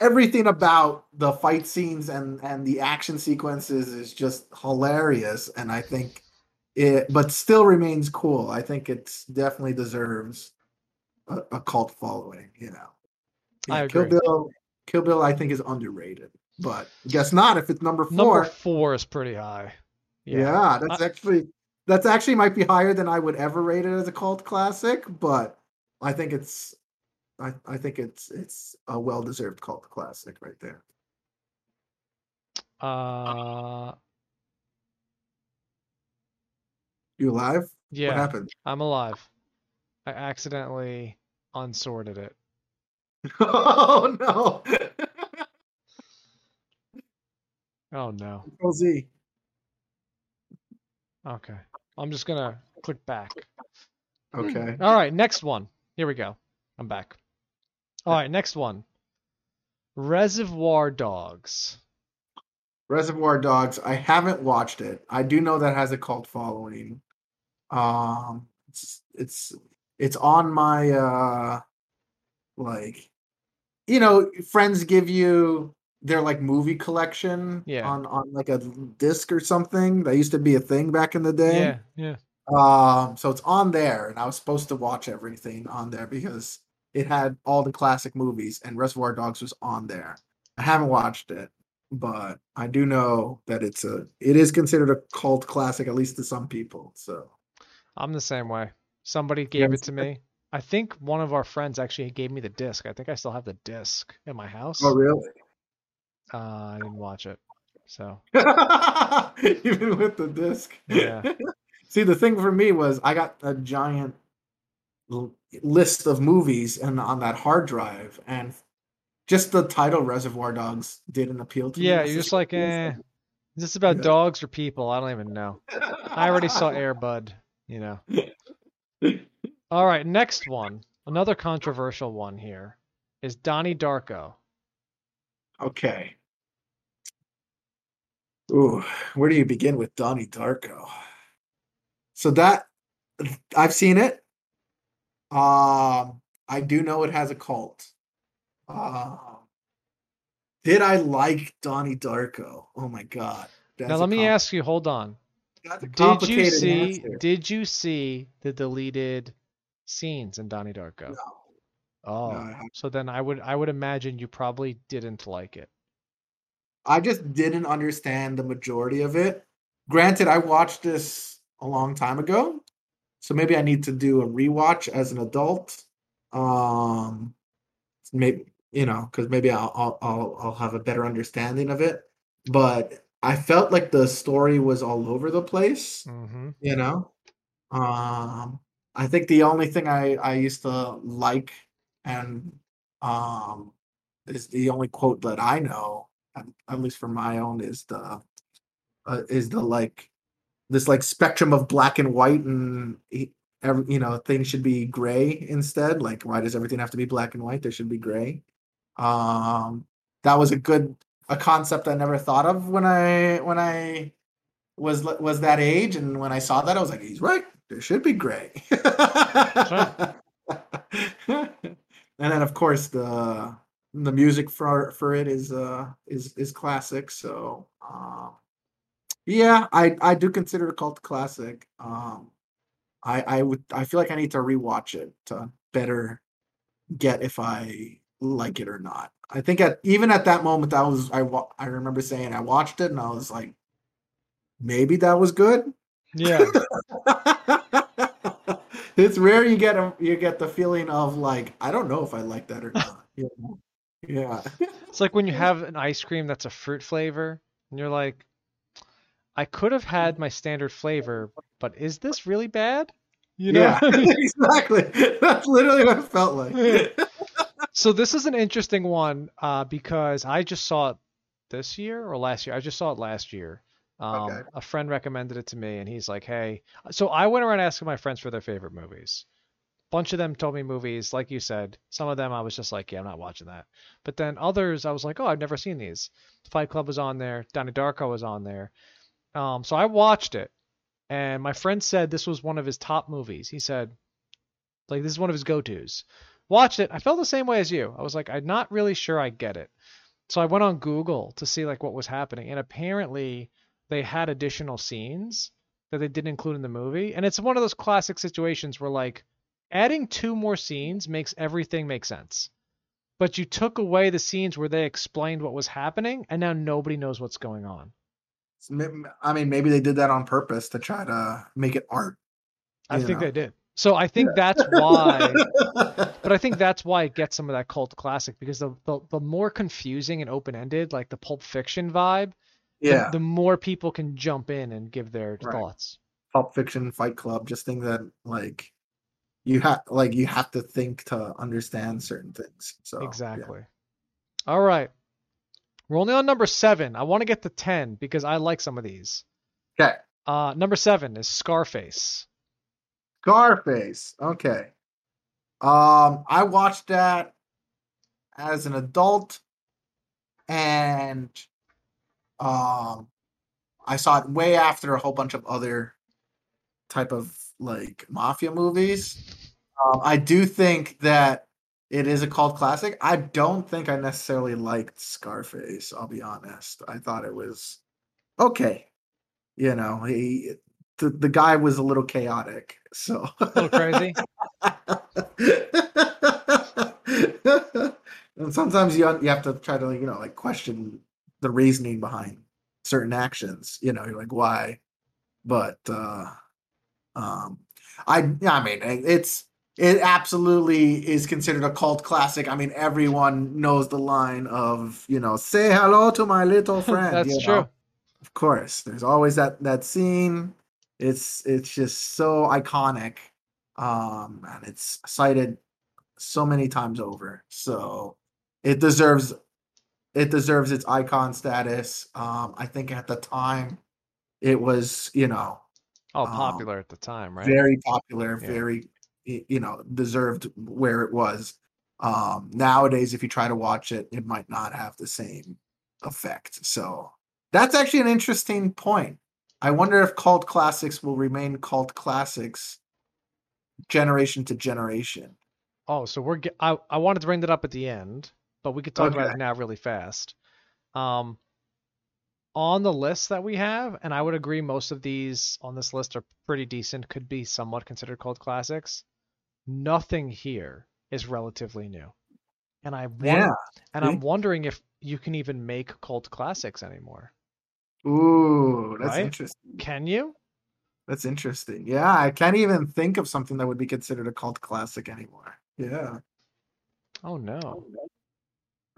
everything about the fight scenes and the action sequences is just hilarious, and I think but still remains cool. I think it definitely deserves a cult following, you know. Yeah, I agree. Kill Bill, I think, is underrated, but guess not if it's number 4. Number 4 is pretty high. Yeah, that's actually might be higher than I would ever rate it as a cult classic, but I think it's. I think it's a well-deserved cult classic right there. You alive? Yeah. What happened? I'm alive. I accidentally unsorted it. Oh, no. Oh, no. Control Z. Okay. I'm just going to click back. Okay. All right, next one. Here we go. I'm back. All right, next one. Reservoir Dogs. Reservoir Dogs. I haven't watched it. I do know that has a cult following. It's on my friends give you their like movie collection on like a disc or something. That used to be a thing back in the day. Yeah. So it's on there, and I was supposed to watch everything on there because it had all the classic movies, and Reservoir Dogs was on there. I haven't watched it, but I do know that it is considered a cult classic, at least to some people. So I'm the same way. Somebody gave it to me. I think one of our friends actually gave me the disc. I think I still have the disc in my house. Oh, really? I didn't watch it. So even with the disc. Yeah. See, the thing for me was I got a giant list of movies and on that hard drive, and just the title Reservoir Dogs didn't appeal to me. Yeah, you're just like, is this about dogs or people? I don't even know. I already saw Air Bud, you know. All right, next one. Another controversial one here is Donnie Darko. Okay. Ooh, where do you begin with Donnie Darko? So that, I've seen it. I do know it has a cult. Did I like Donnie Darko? Oh my God. Now let me ask you, hold on. Did you see the deleted scenes in Donnie Darko? No. Oh, no, so then I would imagine you probably didn't like it. I just didn't understand the majority of it. Granted, I watched this a long time ago, so maybe I need to do a rewatch as an adult. Maybe, you know, because maybe I'll have a better understanding of it. But I felt like the story was all over the place. Mm-hmm. You know, I think the only thing I used to like, and is the only quote that I know, at least for my own, is this spectrum of black and white, and things should be gray instead. Like, why does everything have to be black and white? There should be gray. That was a concept I never thought of when I was that age, and when I saw that, I was like, he's right. There should be gray. Sure. And then, of course, the music for it is classic. So, yeah, I do consider it a cult classic. I feel like I need to rewatch it to better get if I like it or not. I think even at that moment, I remember saying I watched it and I was like, maybe that was good. Yeah. It's rare you get the feeling of like, I don't know if I like that or not. You know? Yeah. It's like when you have an ice cream that's a fruit flavor and you're like, I could have had my standard flavor, but is this really bad? You know? Yeah, exactly. That's literally what it felt like. So this is an interesting one because I just saw it this year or last year. I just saw it last year. Okay. A friend recommended it to me, and he's like, hey. So I went around asking my friends for their favorite movies. A bunch of them told me movies, like you said. Some of them I was just like, yeah, I'm not watching that. But then others I was like, oh, I've never seen these. Fight Club was on there. Donnie Darko was on there. So I watched it, and my friend said this was one of his top movies. He said, like, this is one of his go-tos. Watched it. I felt the same way as you. I was like, I'm not really sure I get it. So I went on Google to see, like, what was happening, and apparently they had additional scenes that they didn't include in the movie. And it's one of those classic situations where, like, adding two more scenes makes everything make sense. But you took away the scenes where they explained what was happening, and now nobody knows what's going on. I mean, maybe they did that on purpose to try to make it art. I think they did. So I think that's why, but I think that's why it gets some of that cult classic, because the more confusing and open-ended, like the Pulp Fiction vibe, the more people can jump in and give their thoughts. Pulp Fiction, Fight Club, just think that like you have to think to understand certain things. So exactly. Yeah. All right. We're only on number 7. I want to get to 10 because I like some of these. Okay. Number 7 is Scarface. Scarface. Okay. I watched that as an adult, and I saw it way after a whole bunch of other type of like mafia movies. I do think that it is a cult classic. I don't think I necessarily liked Scarface, I'll be honest. I thought it was okay. You know, the guy was a little chaotic. So a little crazy. And sometimes you have to try to, you know, like question the reasoning behind certain actions. You know, you're like, why? But I mean, it absolutely is considered a cult classic. I mean, everyone knows the line of, you know, say hello to my little friend. That's true. Know? Of course, there's always that scene. It's just so iconic, and it's cited so many times over. So it deserves its icon status. I think at the time, it was, you know, all popular at the time, right? Very popular, yeah. Very, you know, deserved where it was. Nowadays, if you try to watch it, it might not have the same effect. So that's actually an interesting point. I wonder if cult classics will remain cult classics generation to generation. Oh, so I wanted to bring that up at the end, but we could talk about it now really fast. On the list that we have, and I would agree most of these on this list are pretty decent, could be somewhat considered cult classics. Nothing here is relatively new. And I'm wondering if you can even make cult classics anymore. Ooh, that's interesting. Can you? That's interesting. Yeah, I can't even think of something that would be considered a cult classic anymore. Yeah. Oh, no.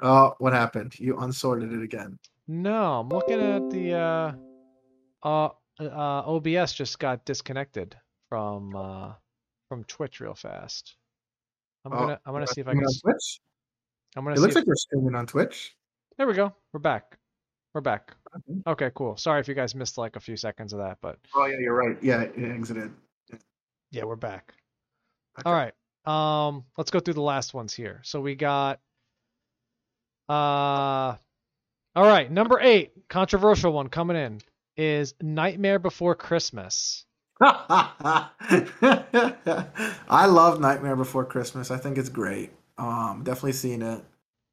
Oh, what happened? You unsorted it again. No, I'm looking at the OBS just got disconnected from Twitch real fast. I'm gonna see if I can. Twitch? It looks like we're streaming on Twitch. There we go. We're back. Okay, cool. Sorry if you guys missed like a few seconds of that, but oh yeah, you're right. Yeah, it exited. Yeah, we're back. Okay. All right. Let's go through the last ones here. So we got all right, number 8, controversial one coming in, is Nightmare Before Christmas. I love Nightmare Before Christmas. I think it's great. Definitely seen it.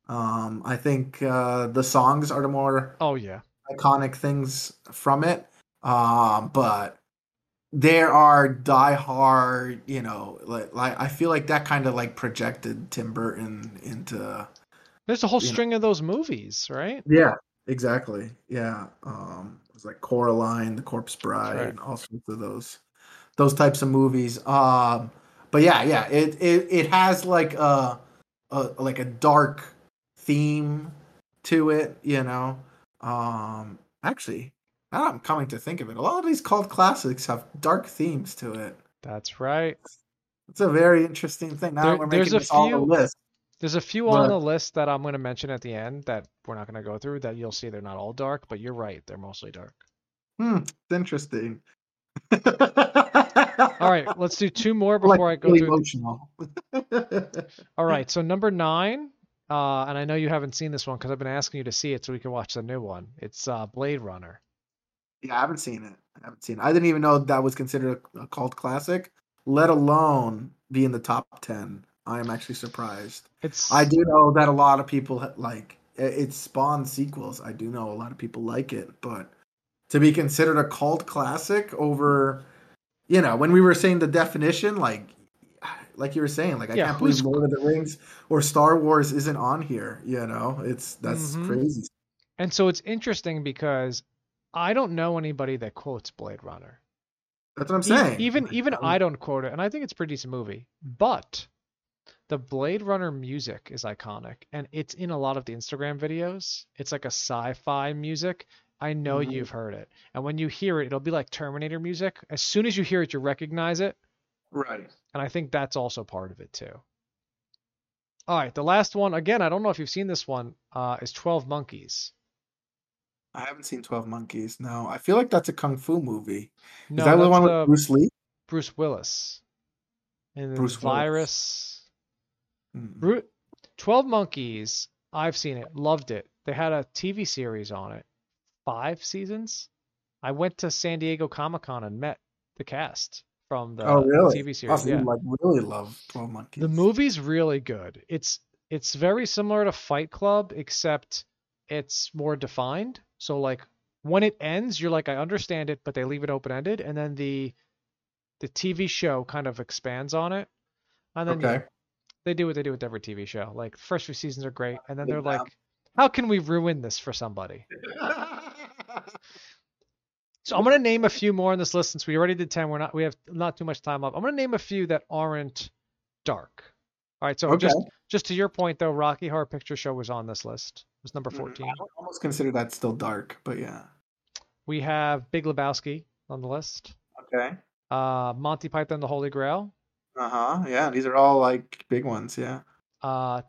I think the songs are the more iconic things from it. But there are diehard, you know, like I feel like that kind of like projected Tim Burton into. There's a whole string of those movies, right? Yeah, exactly. Yeah. It was like Coraline, The Corpse Bride, right, and all sorts of those types of movies. But yeah, it has like a dark theme to it, you know. Actually, now I'm coming to think of it, a lot of these cult classics have dark themes to it. That's right. It's a very interesting thing. Now we're making this all a list. There's a few on the list that I'm going to mention at the end that we're not going to go through, that you'll see they're not all dark, but you're right. They're mostly dark. It's interesting. All right. Let's do two more before I go through. Emotional. All right. So number 9, and I know you haven't seen this one because I've been asking you to see it so we can watch the new one. It's Blade Runner. Yeah, I haven't seen it. I didn't even know that was considered a cult classic, let alone be in the top 10. I am actually surprised. I do know that a lot of people like it spawned sequels. I do know a lot of people like it, but to be considered a cult classic over, you know, when we were saying the definition, like you were saying, like I can't believe Lord of the Rings or Star Wars isn't on here. You know, that's crazy. And so it's interesting because I don't know anybody that quotes Blade Runner. That's what I'm saying. Even I don't quote it, and I think it's a pretty decent movie, but. The Blade Runner music is iconic, and it's in a lot of the Instagram videos. It's like a sci-fi music. I know you've heard it. And when you hear it, it'll be like Terminator music. As soon as you hear it, you recognize it. Right. And I think that's also part of it too. All right. The last one, again, I don't know if you've seen this one, is 12 Monkeys. I haven't seen 12 Monkeys. No, I feel like that's a Kung Fu movie. No, is that the one with Bruce Lee? Bruce Willis. And Bruce Virus. 12 Monkeys, I've seen it, loved it. They had a TV series on it, 5 seasons. I went to San Diego Comic-Con and met the cast from the TV series. I really love 12 Monkeys. The movie's really good. It's very similar to Fight Club, except it's more defined. So like when it ends, you're like, I understand it, but they leave it open-ended. And then the TV show kind of expands on it. And then They do what they do with every TV show. Like, first few seasons are great, and then they're like, How can we ruin this for somebody? So I'm going to name a few more on this list since we already did 10. We have not too much time left. I'm going to name a few that aren't dark. All right. So okay. just to your point, though, Rocky Horror Picture Show was on this list. It was number 14. I almost consider that still dark, but yeah. We have Big Lebowski on the list. Okay. Monty Python and the Holy Grail. Uh-huh. Yeah. These are all like big ones. Yeah.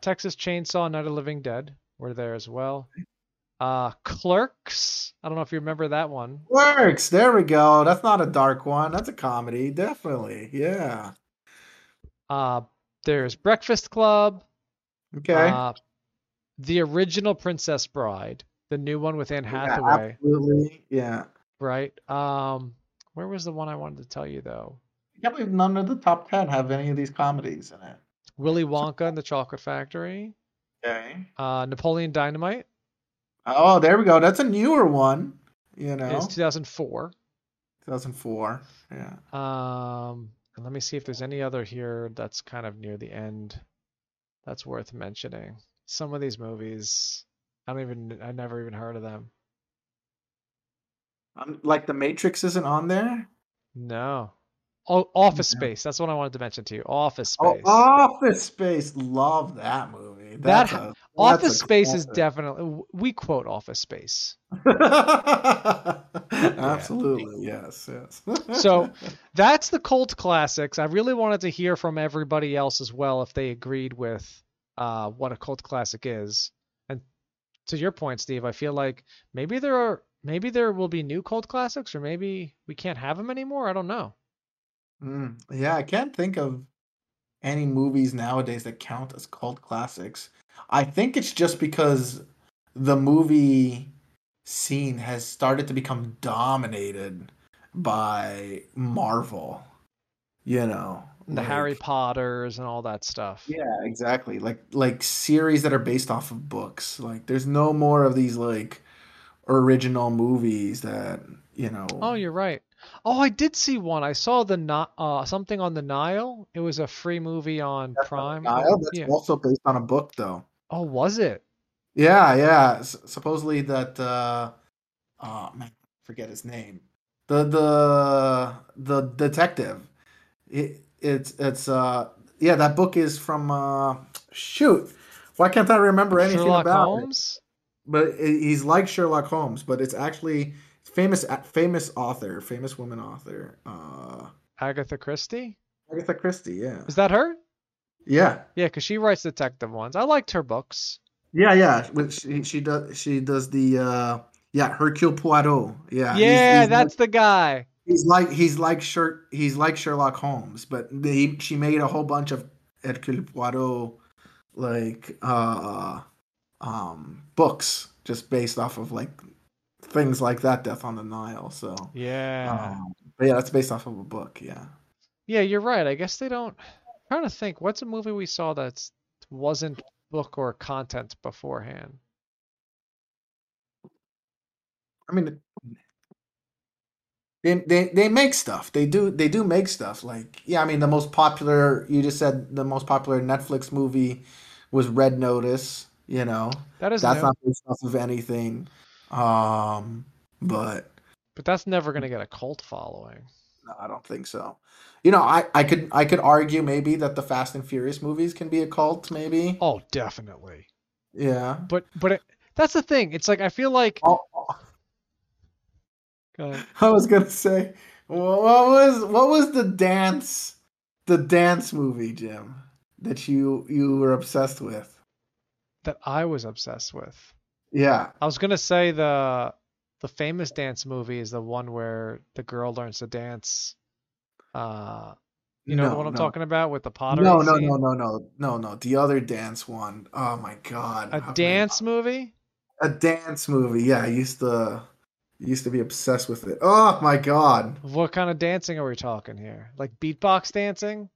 Texas Chain Saw, Night of the Living Dead were there as well. Clerks. I don't know if you remember that one. Clerks. There we go. That's not a dark one. That's a comedy. Definitely. Yeah. There's Breakfast Club. Okay. The original Princess Bride. The new one with Anne Hathaway. Yeah, absolutely. Yeah. Right. Where was the one I wanted to tell you, though? I can't believe none of the top 10 have any of these comedies in it. Willy Wonka and the Chocolate Factory. Okay. Napoleon Dynamite. Oh, there we go. That's a newer one. You know, it's 2004. 2004. Yeah. And let me see if there's any other here that's kind of near the end that's worth mentioning. Some of these movies, I never even heard of them. Like The Matrix isn't on there. No. Oh, Office Space. That's what I wanted to mention to you. Office Space. Oh, Office Space. Love that movie. Office Space is definitely... We quote Office Space. Absolutely. Yeah. Yes. So that's the cult classics. I really wanted to hear from everybody else as well if they agreed with what a cult classic is. And to your point, Steve, I feel like maybe there will be new cult classics, or maybe we can't have them anymore. I don't know. Yeah, I can't think of any movies nowadays that count as cult classics. I think it's just because the movie scene has started to become dominated by Marvel, you know. The Harry Potters and all that stuff. Yeah, exactly. Like series that are based off of books. Like there's no more of these like original movies that, you know. Oh, you're right. Oh, I did see one. I saw something on the Nile. It was a free movie on Prime. That's also based on a book, though. Oh, was it? Yeah. Supposedly that. Man, forget his name. The detective. It's that book is from shoot. Why can't I remember anything Sherlock about Holmes? It? But he's like Sherlock Holmes, but it's actually. Famous woman author. Agatha Christie? Agatha Christie, yeah. Is that her? Yeah. Yeah, because she writes detective ones. I liked her books. Yeah. She does the Hercule Poirot. Yeah. Yeah, he's that's like, the guy. He's like Sherlock Holmes, but she made a whole bunch of Hercule Poirot like books just based off of like things like that, Death on the Nile. So yeah, but yeah, that's based off of a book. Yeah, you're right. I guess they don't. I'm trying to think, what's a movie we saw that wasn't book or content beforehand? I mean, they make stuff. They do make stuff. Like yeah, I mean the most popular. You just said the most popular Netflix movie was Red Notice. You know that's not based off of anything. But that's never going to get a cult following. No, I don't think so. You know, I could argue maybe that the Fast and Furious movies can be a cult maybe. Oh, definitely. Yeah. But that's the thing. It's like, I feel like Go ahead. I was going to say, what was the dance movie, Jim, that you were obsessed with? That I was obsessed with. Yeah, I was gonna say the famous dance movie is the one where the girl learns to dance. You know the one I'm talking about with the pottery. No. The other dance one. Oh my god. Movie. A dance movie. Yeah, I used to be obsessed with it. Oh my god. What kind of dancing are we talking here? Like beatbox dancing,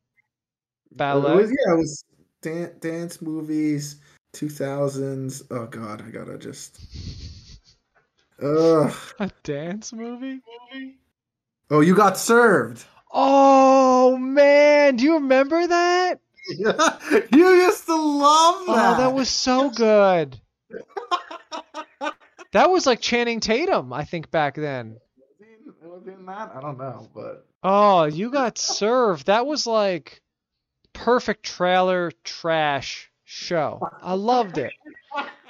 ballet. It was dance movies. 2000s. Oh god, I gotta just. Ugh. A dance movie? Oh, You Got Served. Oh man, do you remember that? Yeah, you used to love that. Oh, that was so good. That was like Channing Tatum, I think, back then. Was he in that? I don't know, but... Oh, You Got Served. That was like perfect trailer trash show. I loved it.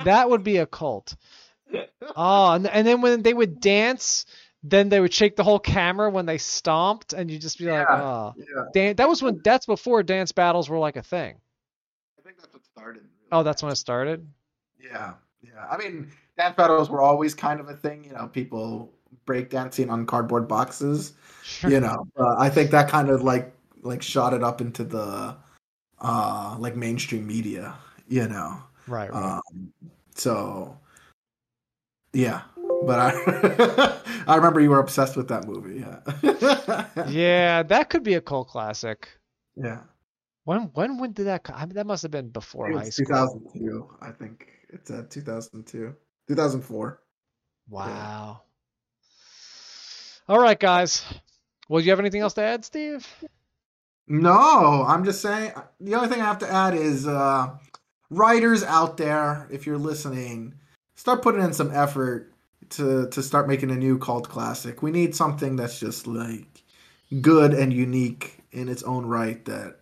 That would be a cult. Oh, and then when they would dance, then they would shake the whole camera when they stomped, and you'd just be like, oh. Yeah. That's before dance battles were like a thing. I think that's what started. Really. Oh, that's when it started? Yeah. Yeah. I mean, dance battles were always kind of a thing, you know, people breakdancing on cardboard boxes. Sure. You know, I think that kind of like shot it up into the like mainstream media, you know. Right. So yeah, but I remember you were obsessed with that movie. Yeah. Yeah, that could be a cult classic. Yeah. When did that come? I mean, that must have been before high school. 2002, I think. It's 2002. 2004. Wow. Yeah. All right, guys. Well, do you have anything else to add, Steve? No, I'm just saying the only thing I have to add is writers out there, if you're listening, start putting in some effort to start making a new cult classic. We need something that's just like good and unique in its own right that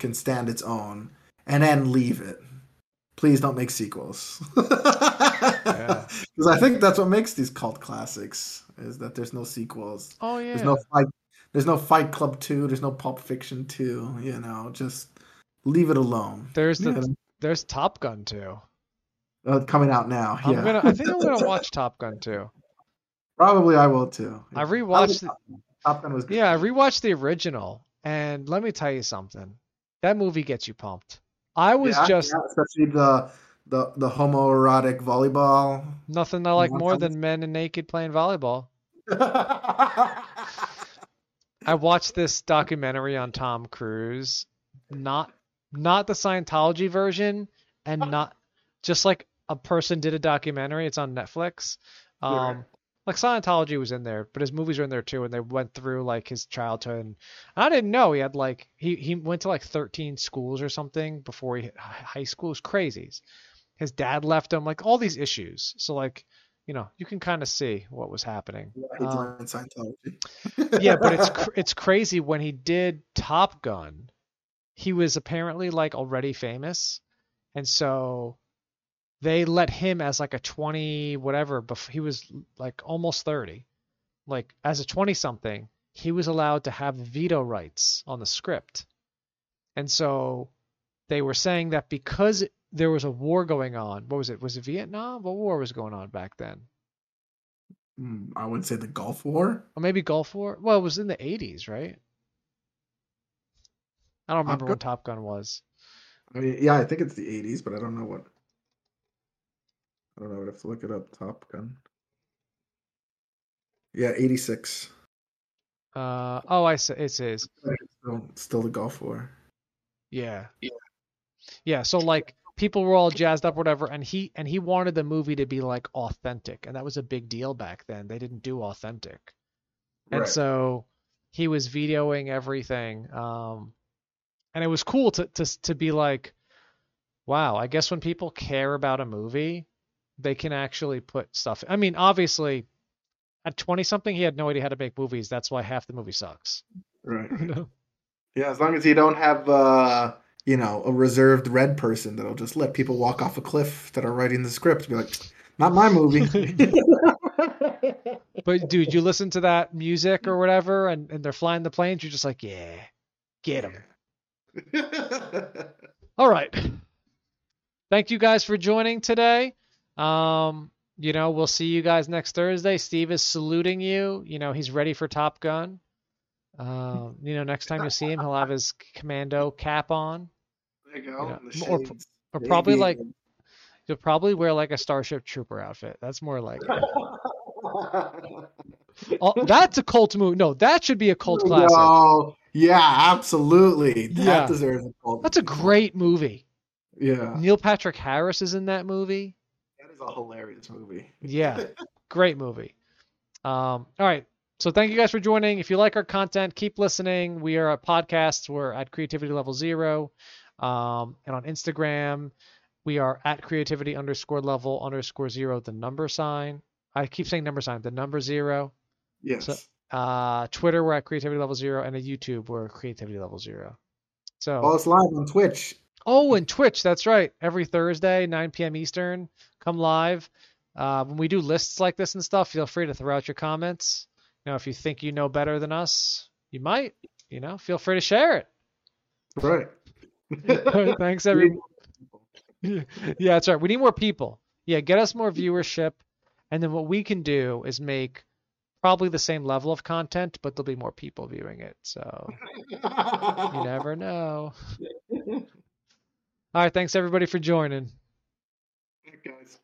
can stand its own, and then leave it. Please don't make sequels. Yeah. Because I think that's what makes these cult classics, is that there's no sequels. Oh yeah. There's no Fight Club 2. There's no Pulp Fiction 2. You know, just leave it alone. There's Top Gun 2. Coming out now. Yeah. I think I'm gonna watch Top Gun 2. Probably I will too. I rewatched. Top Gun was good. Yeah, I rewatched the original, and let me tell you something. That movie gets you pumped. I was especially the homoerotic volleyball. Nothing I like more than men and naked playing volleyball. I watched this documentary on Tom Cruise, not the Scientology version, and not just like a person did a documentary. It's on Netflix. Like Scientology was in there, but his movies are in there too. And they went through like his childhood. And I didn't know he had like, he went to like 13 schools or something before he hit high school. It was crazy. His dad left him, like all these issues. So like, you know, you can kind of see what was happening. Yeah, Scientology. Yeah, but it's crazy. When he did Top Gun, he was apparently like already famous. And so they let him as like a 20 whatever, before he was like almost 30, like as a 20 something, he was allowed to have veto rights on the script. And so they were saying that because there was a war going on, what was it? Was it Vietnam? What war was going on back then? I would say the Gulf War. Or maybe Gulf War. Well, it was in the 80s, right? I don't remember when Top Gun was. I mean, yeah, I think it's the 80s, but I don't know what. I don't know. I would have to look it up. Top Gun. Yeah, 86. I see. It is. Still the Gulf War. Yeah. Yeah. So like people were all jazzed up, or whatever, and he wanted the movie to be like authentic, and that was a big deal back then. They didn't do authentic, and so he was vetoing everything. And it was cool to be like, wow. I guess when people care about a movie, they can actually put stuff. I mean, obviously, at 20-something, he had no idea how to make movies. That's why half the movie sucks. Right. You know? Yeah, as long as you don't have, a reserved red person that'll just let people walk off a cliff that are writing the script. Be like, not my movie. But, dude, you listen to that music or whatever, and they're flying the planes. You're just like, yeah, get them. All right. Thank you guys for joining today. You know, we'll see you guys next Thursday. Steve is saluting you. You know, he's ready for Top Gun. You know, next time you see him, he'll have his commando cap on. There you go. You know, or probably like, you'll probably wear like a Starship Trooper outfit. That's more like it. That's a cult movie. No, that should be a cult classic. Wow. Yeah, absolutely. That deserves a cult movie. That's a great movie. Yeah. Neil Patrick Harris is in that movie. A hilarious movie. Yeah, great movie. All right, so thank you guys for joining. If you like our content, keep listening. We are a podcast. We're at Creativity Level Zero, and on Instagram We are at creativity_level_0, the number sign. I keep saying number sign, the number 0. Yes. So, Twitter, we're at creativity_level0, and at YouTube, we're creativity_level0. So it's live on Twitch. Oh, and Twitch, that's right. Every Thursday, 9 p.m. Eastern, come live. When we do lists like this and stuff, feel free to throw out your comments. You know, if you think you know better than us, you might. You know, feel free to share it. Right. Thanks, everyone. Yeah, that's right. We need more people. Yeah, get us more viewership. And then what we can do is make probably the same level of content, but there'll be more people viewing it. So you never know. All right. Thanks, everybody, for joining. Thanks, guys.